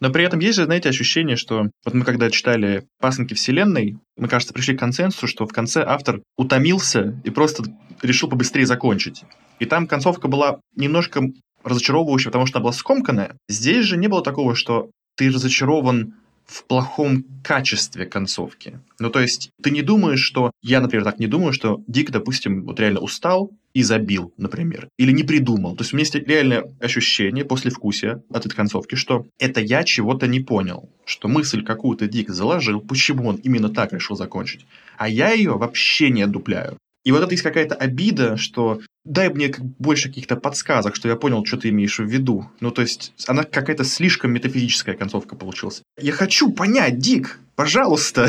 Но при этом есть же, знаете, ощущение, что вот мы когда читали «Пасынки вселенной», мы, кажется, пришли к консенсусу, что в конце автор утомился и просто решил побыстрее закончить. И там концовка была немножко разочаровывающая, потому что она была скомканная. Здесь же не было такого, что ты разочарован в плохом качестве концовки. Ну, то есть ты не думаешь, что... Я, например, так не думаю, что Дик, допустим, вот реально устал и забил, например, или не придумал. То есть у меня есть реальное ощущение послевкусия от этой концовки, что это я чего-то не понял, что мысль какую-то Дик заложил, почему он именно так решил закончить, а я ее вообще не отдупляю. И вот это есть какая-то обида, что дай мне больше каких-то подсказок, что я понял, что ты имеешь в виду. Ну, то есть она какая-то слишком метафизическая концовка получилась. Я хочу понять, Дик, пожалуйста.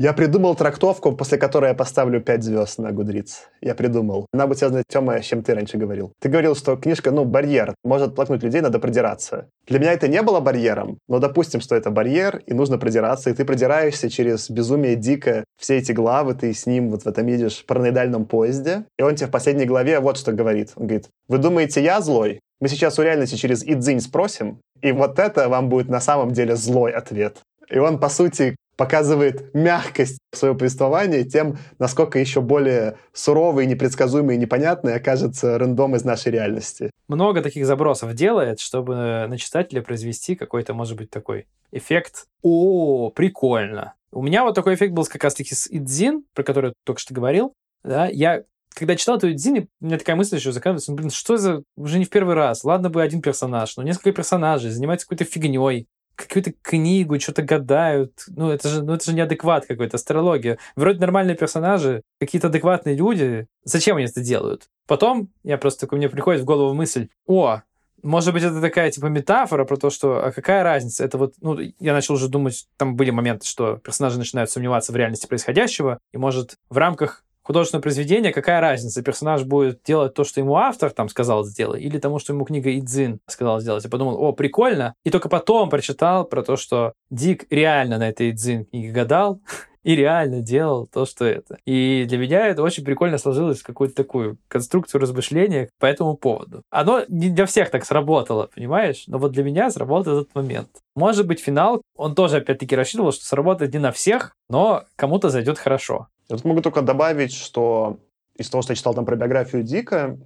Я придумал трактовку, после которой я поставлю пять звезд на Goodreads. Я придумал. Она будет связана, Тёма, с чем ты раньше говорил. Ты говорил, что книжка, ну, барьер. Может толкнуть людей, надо продираться. Для меня это не было барьером, но допустим, что это барьер, и нужно продираться, и ты продираешься через безумие Дика. Все эти главы, ты с ним вот в этом едешь в параноидальном поезде, и он тебе в последней главе вот что говорит. Он говорит, вы думаете, я злой? Мы сейчас у реальности через «Идзинь» спросим, и вот это вам будет на самом деле злой ответ. И он, по сути, показывает мягкость своего повествования тем, насколько еще более суровый, непредсказуемый и непонятный окажется рандом из нашей реальности. Много таких забросов делает, чтобы на читателя произвести какой-то, может быть, такой эффект «О, прикольно». У меня вот такой эффект был как раз-таки с «Идзин», про который я только что говорил. Да? Я, когда читал эту «Идзин», у меня такая мысль еще заканчивается, ну, блин, что за... Уже не в первый раз. Ладно бы один персонаж, но несколько персонажей занимаются какой-то фигней, какую-то книгу, что-то гадают. Ну это, же, ну, это же неадекват какой-то, астрология. Вроде нормальные персонажи, какие-то адекватные люди. Зачем они это делают? Потом я просто такой, мне приходит в голову мысль, о, может быть, это такая типа метафора про то, что а какая разница? Это вот, ну, я начал уже думать, там были моменты, что персонажи начинают сомневаться в реальности происходящего, и, может, в рамках художественного произведения, какая разница? Персонаж будет делать то, что ему автор там сказал сделать, или тому, что ему книга Идзин сказала сделать. Я подумал, о, прикольно. И только потом прочитал про то, что Дик реально на этой Идзин книге гадал и реально делал то, что это. И для меня это очень прикольно сложилось в какую-то такую конструкцию размышления по этому поводу. Оно не для всех так сработало, понимаешь? Но вот для меня сработал этот момент. Может быть, финал, он тоже опять-таки рассчитывал, что сработает не на всех, но кому-то зайдет хорошо. Я тут могу только добавить, что из того, что я читал там про биографию Дика,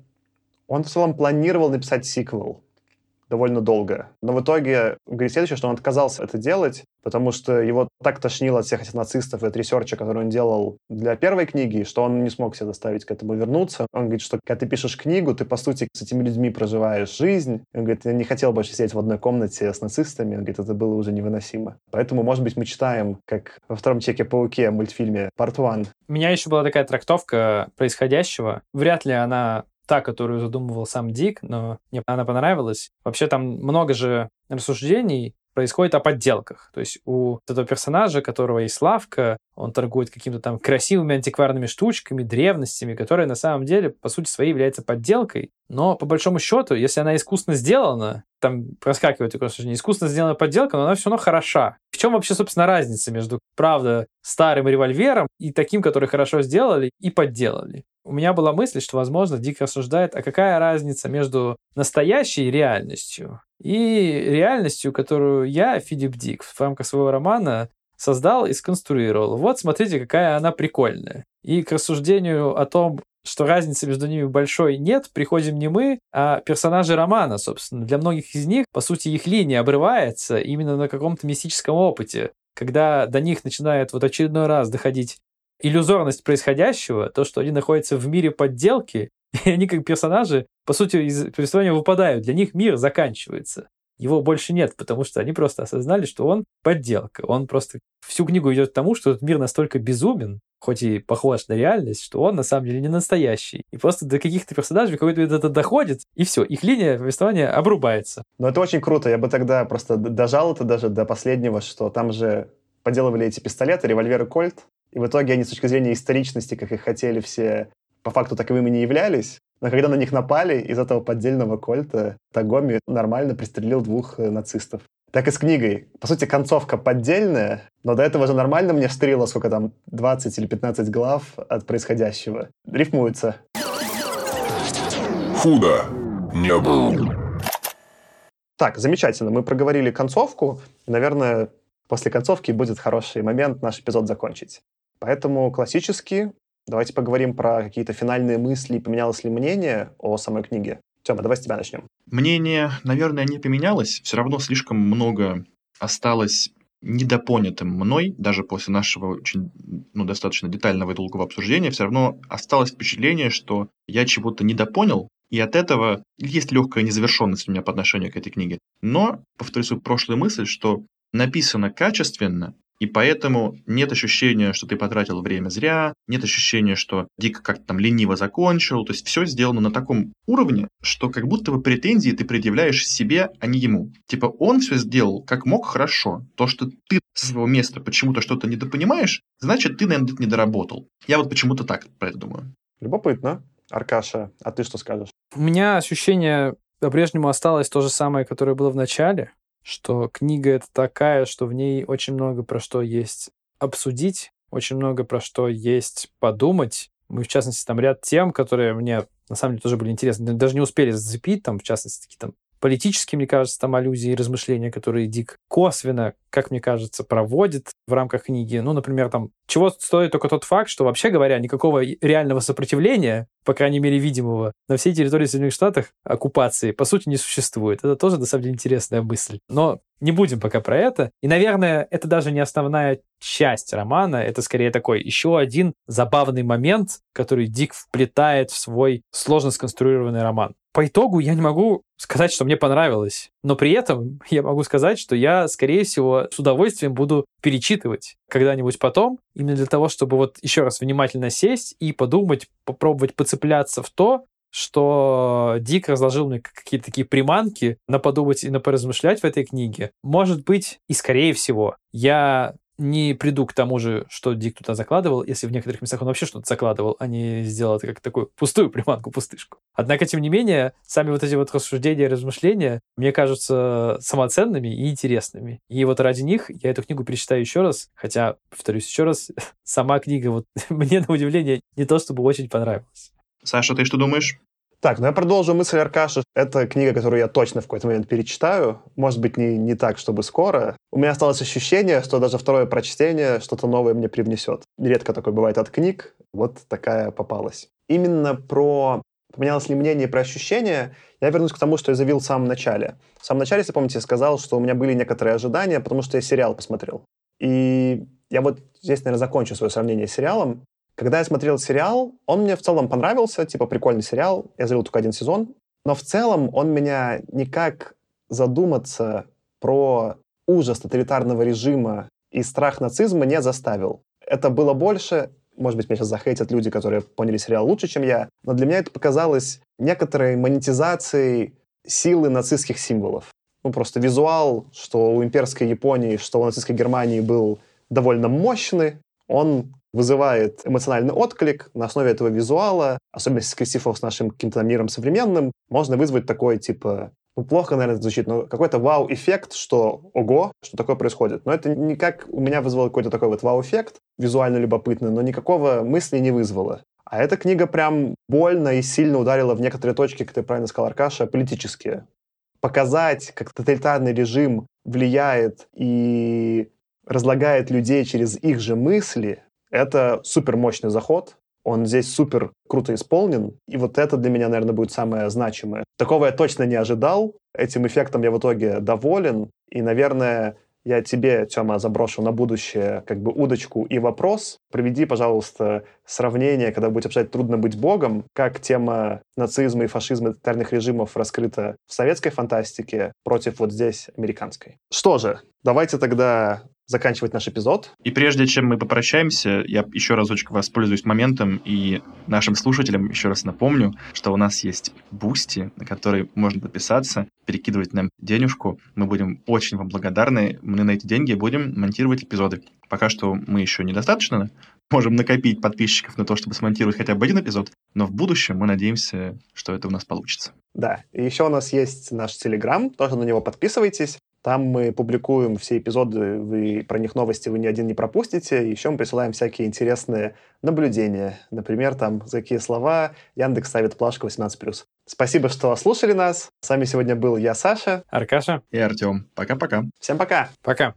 он в целом планировал написать сиквел довольно долго. Но в итоге говорит следующее, что он отказался это делать, потому что его так тошнило от всех этих нацистов и от ресерча, который он делал для первой книги, что он не смог себя заставить к этому вернуться. Он говорит, что когда ты пишешь книгу, ты, по сути, с этими людьми проживаешь жизнь. Он говорит, я не хотел больше сидеть в одной комнате с нацистами. Он говорит, это было уже невыносимо. Поэтому, может быть, мы читаем, как во втором Человеке-пауке мультфильме Part One. У меня еще была такая трактовка происходящего. Вряд ли она... та, которую задумывал сам Дик, но мне она понравилась. Вообще там много же рассуждений происходит о подделках. То есть у этого персонажа, которого есть лавка, он торгует какими-то там красивыми антикварными штучками, древностями, которые на самом деле, по сути своей, являются подделкой. Но по большому счету, если она искусно сделана, там проскакивает такое суждение, искусно сделана подделка, но она все равно хороша. В чем вообще, собственно, разница между, правда, старым револьвером и таким, который хорошо сделали и подделали? У меня была мысль, что, возможно, Дик рассуждает, а какая разница между настоящей реальностью и реальностью, которую я, Филипп Дик, в рамках своего романа создал и сконструировал. Вот, смотрите, какая она прикольная. И к рассуждению о том, что разницы между ними большой нет, приходим не мы, а персонажи романа, собственно. Для многих из них, по сути, их линия обрывается именно на каком-то мистическом опыте, когда до них начинает вот очередной раз доходить иллюзорность происходящего, то, что они находятся в мире подделки, и они, как персонажи, по сути, из повествования выпадают. Для них мир заканчивается. Его больше нет, потому что они просто осознали, что он подделка. Он просто всю книгу идет к тому, что этот мир настолько безумен, хоть и похож на реальность, что он на самом деле не настоящий. И просто до каких-то персонажей какой-то это доходит, и все, их линия повествования обрубается. Но это очень круто. Я бы тогда просто дожал это даже до последнего, что там же подделывали эти пистолеты, револьверы Кольт, и в итоге они с точки зрения историчности, как их хотели все, по факту таковыми не являлись. Но когда на них напали, из этого поддельного Кольта Тагоми нормально пристрелил двух нацистов. Так и с книгой. По сути, концовка поддельная, но до этого же нормально мне встрело, сколько там, двадцать или пятнадцать глав от происходящего. Рифмуется. Худо не было. Так, замечательно. Мы проговорили концовку. Наверное, после концовки будет хороший момент наш эпизод закончить. Поэтому классически давайте поговорим про какие-то финальные мысли, поменялось ли мнение о самой книге. Тёма, давай с тебя начнем. Мнение, наверное, не поменялось. Все равно слишком много осталось недопонятым мной, даже после нашего очень, ну, достаточно детального и долгого обсуждения. Все равно осталось впечатление, что я чего-то недопонял, и от этого есть легкая незавершенность у меня по отношению к этой книге. Но, повторюсь свою прошлую мысль, что написано качественно, и поэтому нет ощущения, что ты потратил время зря, нет ощущения, что Дик как-то там лениво закончил. То есть все сделано на таком уровне, что как будто бы претензии ты предъявляешь себе, а не ему. Типа он все сделал как мог хорошо. То, что ты со своего места почему-то что-то недопонимаешь, значит, ты, наверное, не доработал. Я вот почему-то так про это думаю. Любопытно. Аркаша, а ты что скажешь? У меня ощущение по-прежнему осталось то же самое, которое было в начале, что книга это такая, что в ней очень много про что есть обсудить, очень много про что есть подумать. Мы, в частности, там ряд тем, которые мне, на самом деле, тоже были интересны, даже не успели зацепить, там, в частности, такие там политические, мне кажется, там аллюзии, размышления, которые Дик косвенно, как мне кажется, проводит в рамках книги. Ну, например, там, чего стоит только тот факт, что, вообще говоря, никакого реального сопротивления, по крайней мере, видимого, на всей территории Соединенных Штатов оккупации, по сути, не существует. Это тоже, на самом деле, интересная мысль. Но не будем пока про это. И, наверное, это даже не основная часть романа. Это, скорее, такой еще один забавный момент, который Дик вплетает в свой сложно сконструированный роман. По итогу я не могу сказать, что мне понравилось, но при этом я могу сказать, что я, скорее всего, с удовольствием буду перечитывать когда-нибудь потом, именно для того, чтобы вот еще раз внимательно сесть и подумать, попробовать поцепляться в то, что Дик разложил мне какие-то такие приманки на подумать и на поразмышлять в этой книге. Может быть, и скорее всего, я не приду к тому же, что Дик туда закладывал, если в некоторых местах он вообще что-то закладывал, а не сделал это как такую пустую приманку-пустышку. Однако, тем не менее, сами вот эти вот рассуждения и размышления мне кажутся самоценными и интересными. И вот ради них я эту книгу перечитаю еще раз, хотя, повторюсь еще раз, сама книга вот мне, на удивление, не то чтобы очень понравилась. Саша, ты что думаешь? Так, ну я продолжу мысль Аркаши. Это книга, которую я точно в какой-то момент перечитаю. Может быть, не, не так, чтобы скоро. У меня осталось ощущение, что даже второе прочтение что-то новое мне привнесет. Редко такое бывает от книг. Вот такая попалась. Именно про поменялось ли мнение про ощущения, я вернусь к тому, что я заявил в самом начале. В самом начале, если помните, я сказал, что у меня были некоторые ожидания, потому что я сериал посмотрел. И я вот здесь, наверное, закончу свое сравнение с сериалом. Когда я смотрел сериал, он мне в целом понравился, типа прикольный сериал, я зрел только один сезон, но в целом он меня никак задуматься про ужас тоталитарного режима и страх нацизма не заставил. Это было больше, может быть, меня сейчас захейтят люди, которые поняли сериал лучше, чем я, но для меня это показалось некоторой монетизацией силы нацистских символов. ну, просто визуал, что у имперской Японии, что у нацистской Германии был довольно мощный, он вызывает эмоциональный отклик. На основе этого визуала, особенно если скрестив его с нашим каким-то миром современным, можно вызвать такой, типа, ну, плохо, наверное, звучит, но какой-то вау-эффект, что ого, что такое происходит. Но это никак у меня вызвало какой-то такой вот вау-эффект, визуально любопытный, но никакого мысли не вызвало. А эта книга прям больно и сильно ударила в некоторые точки, как ты правильно сказал, Аркаша, политические. Показать, как тоталитарный режим влияет и разлагает людей через их же мысли, это супермощный заход. Он здесь супер круто исполнен. И вот это для меня, наверное, будет самое значимое. Такого я точно не ожидал. Этим эффектом я в итоге доволен. И, наверное, я тебе, Тёма, заброшу на будущее как бы удочку и вопрос. Приведи, пожалуйста, сравнение, когда будете обсуждать «Трудно быть богом», как тема нацизма и фашизма и тоталитарных режимов раскрыта в советской фантастике против вот здесь американской. Что же, давайте тогда заканчивать наш эпизод. И прежде чем мы попрощаемся, я еще разочек воспользуюсь моментом и нашим слушателям еще раз напомню, что у нас есть Бусти, на который можно подписаться, перекидывать нам денежку. Мы будем очень вам благодарны. Мы на эти деньги будем монтировать эпизоды. Пока что мы еще недостаточно можем накопить подписчиков на то, чтобы смонтировать хотя бы один эпизод, но в будущем мы надеемся, что это у нас получится. Да, и еще у нас есть наш Телеграм, тоже на него подписывайтесь. Там мы публикуем все эпизоды, вы про них новости вы ни один не пропустите. Еще мы присылаем всякие интересные наблюдения. Например, там за какие слова Яндекс ставит плашку восемнадцать плюс. Спасибо, что слушали нас. С вами сегодня был я, Саша, Аркаша и Артем. Пока-пока. Всем пока. Пока.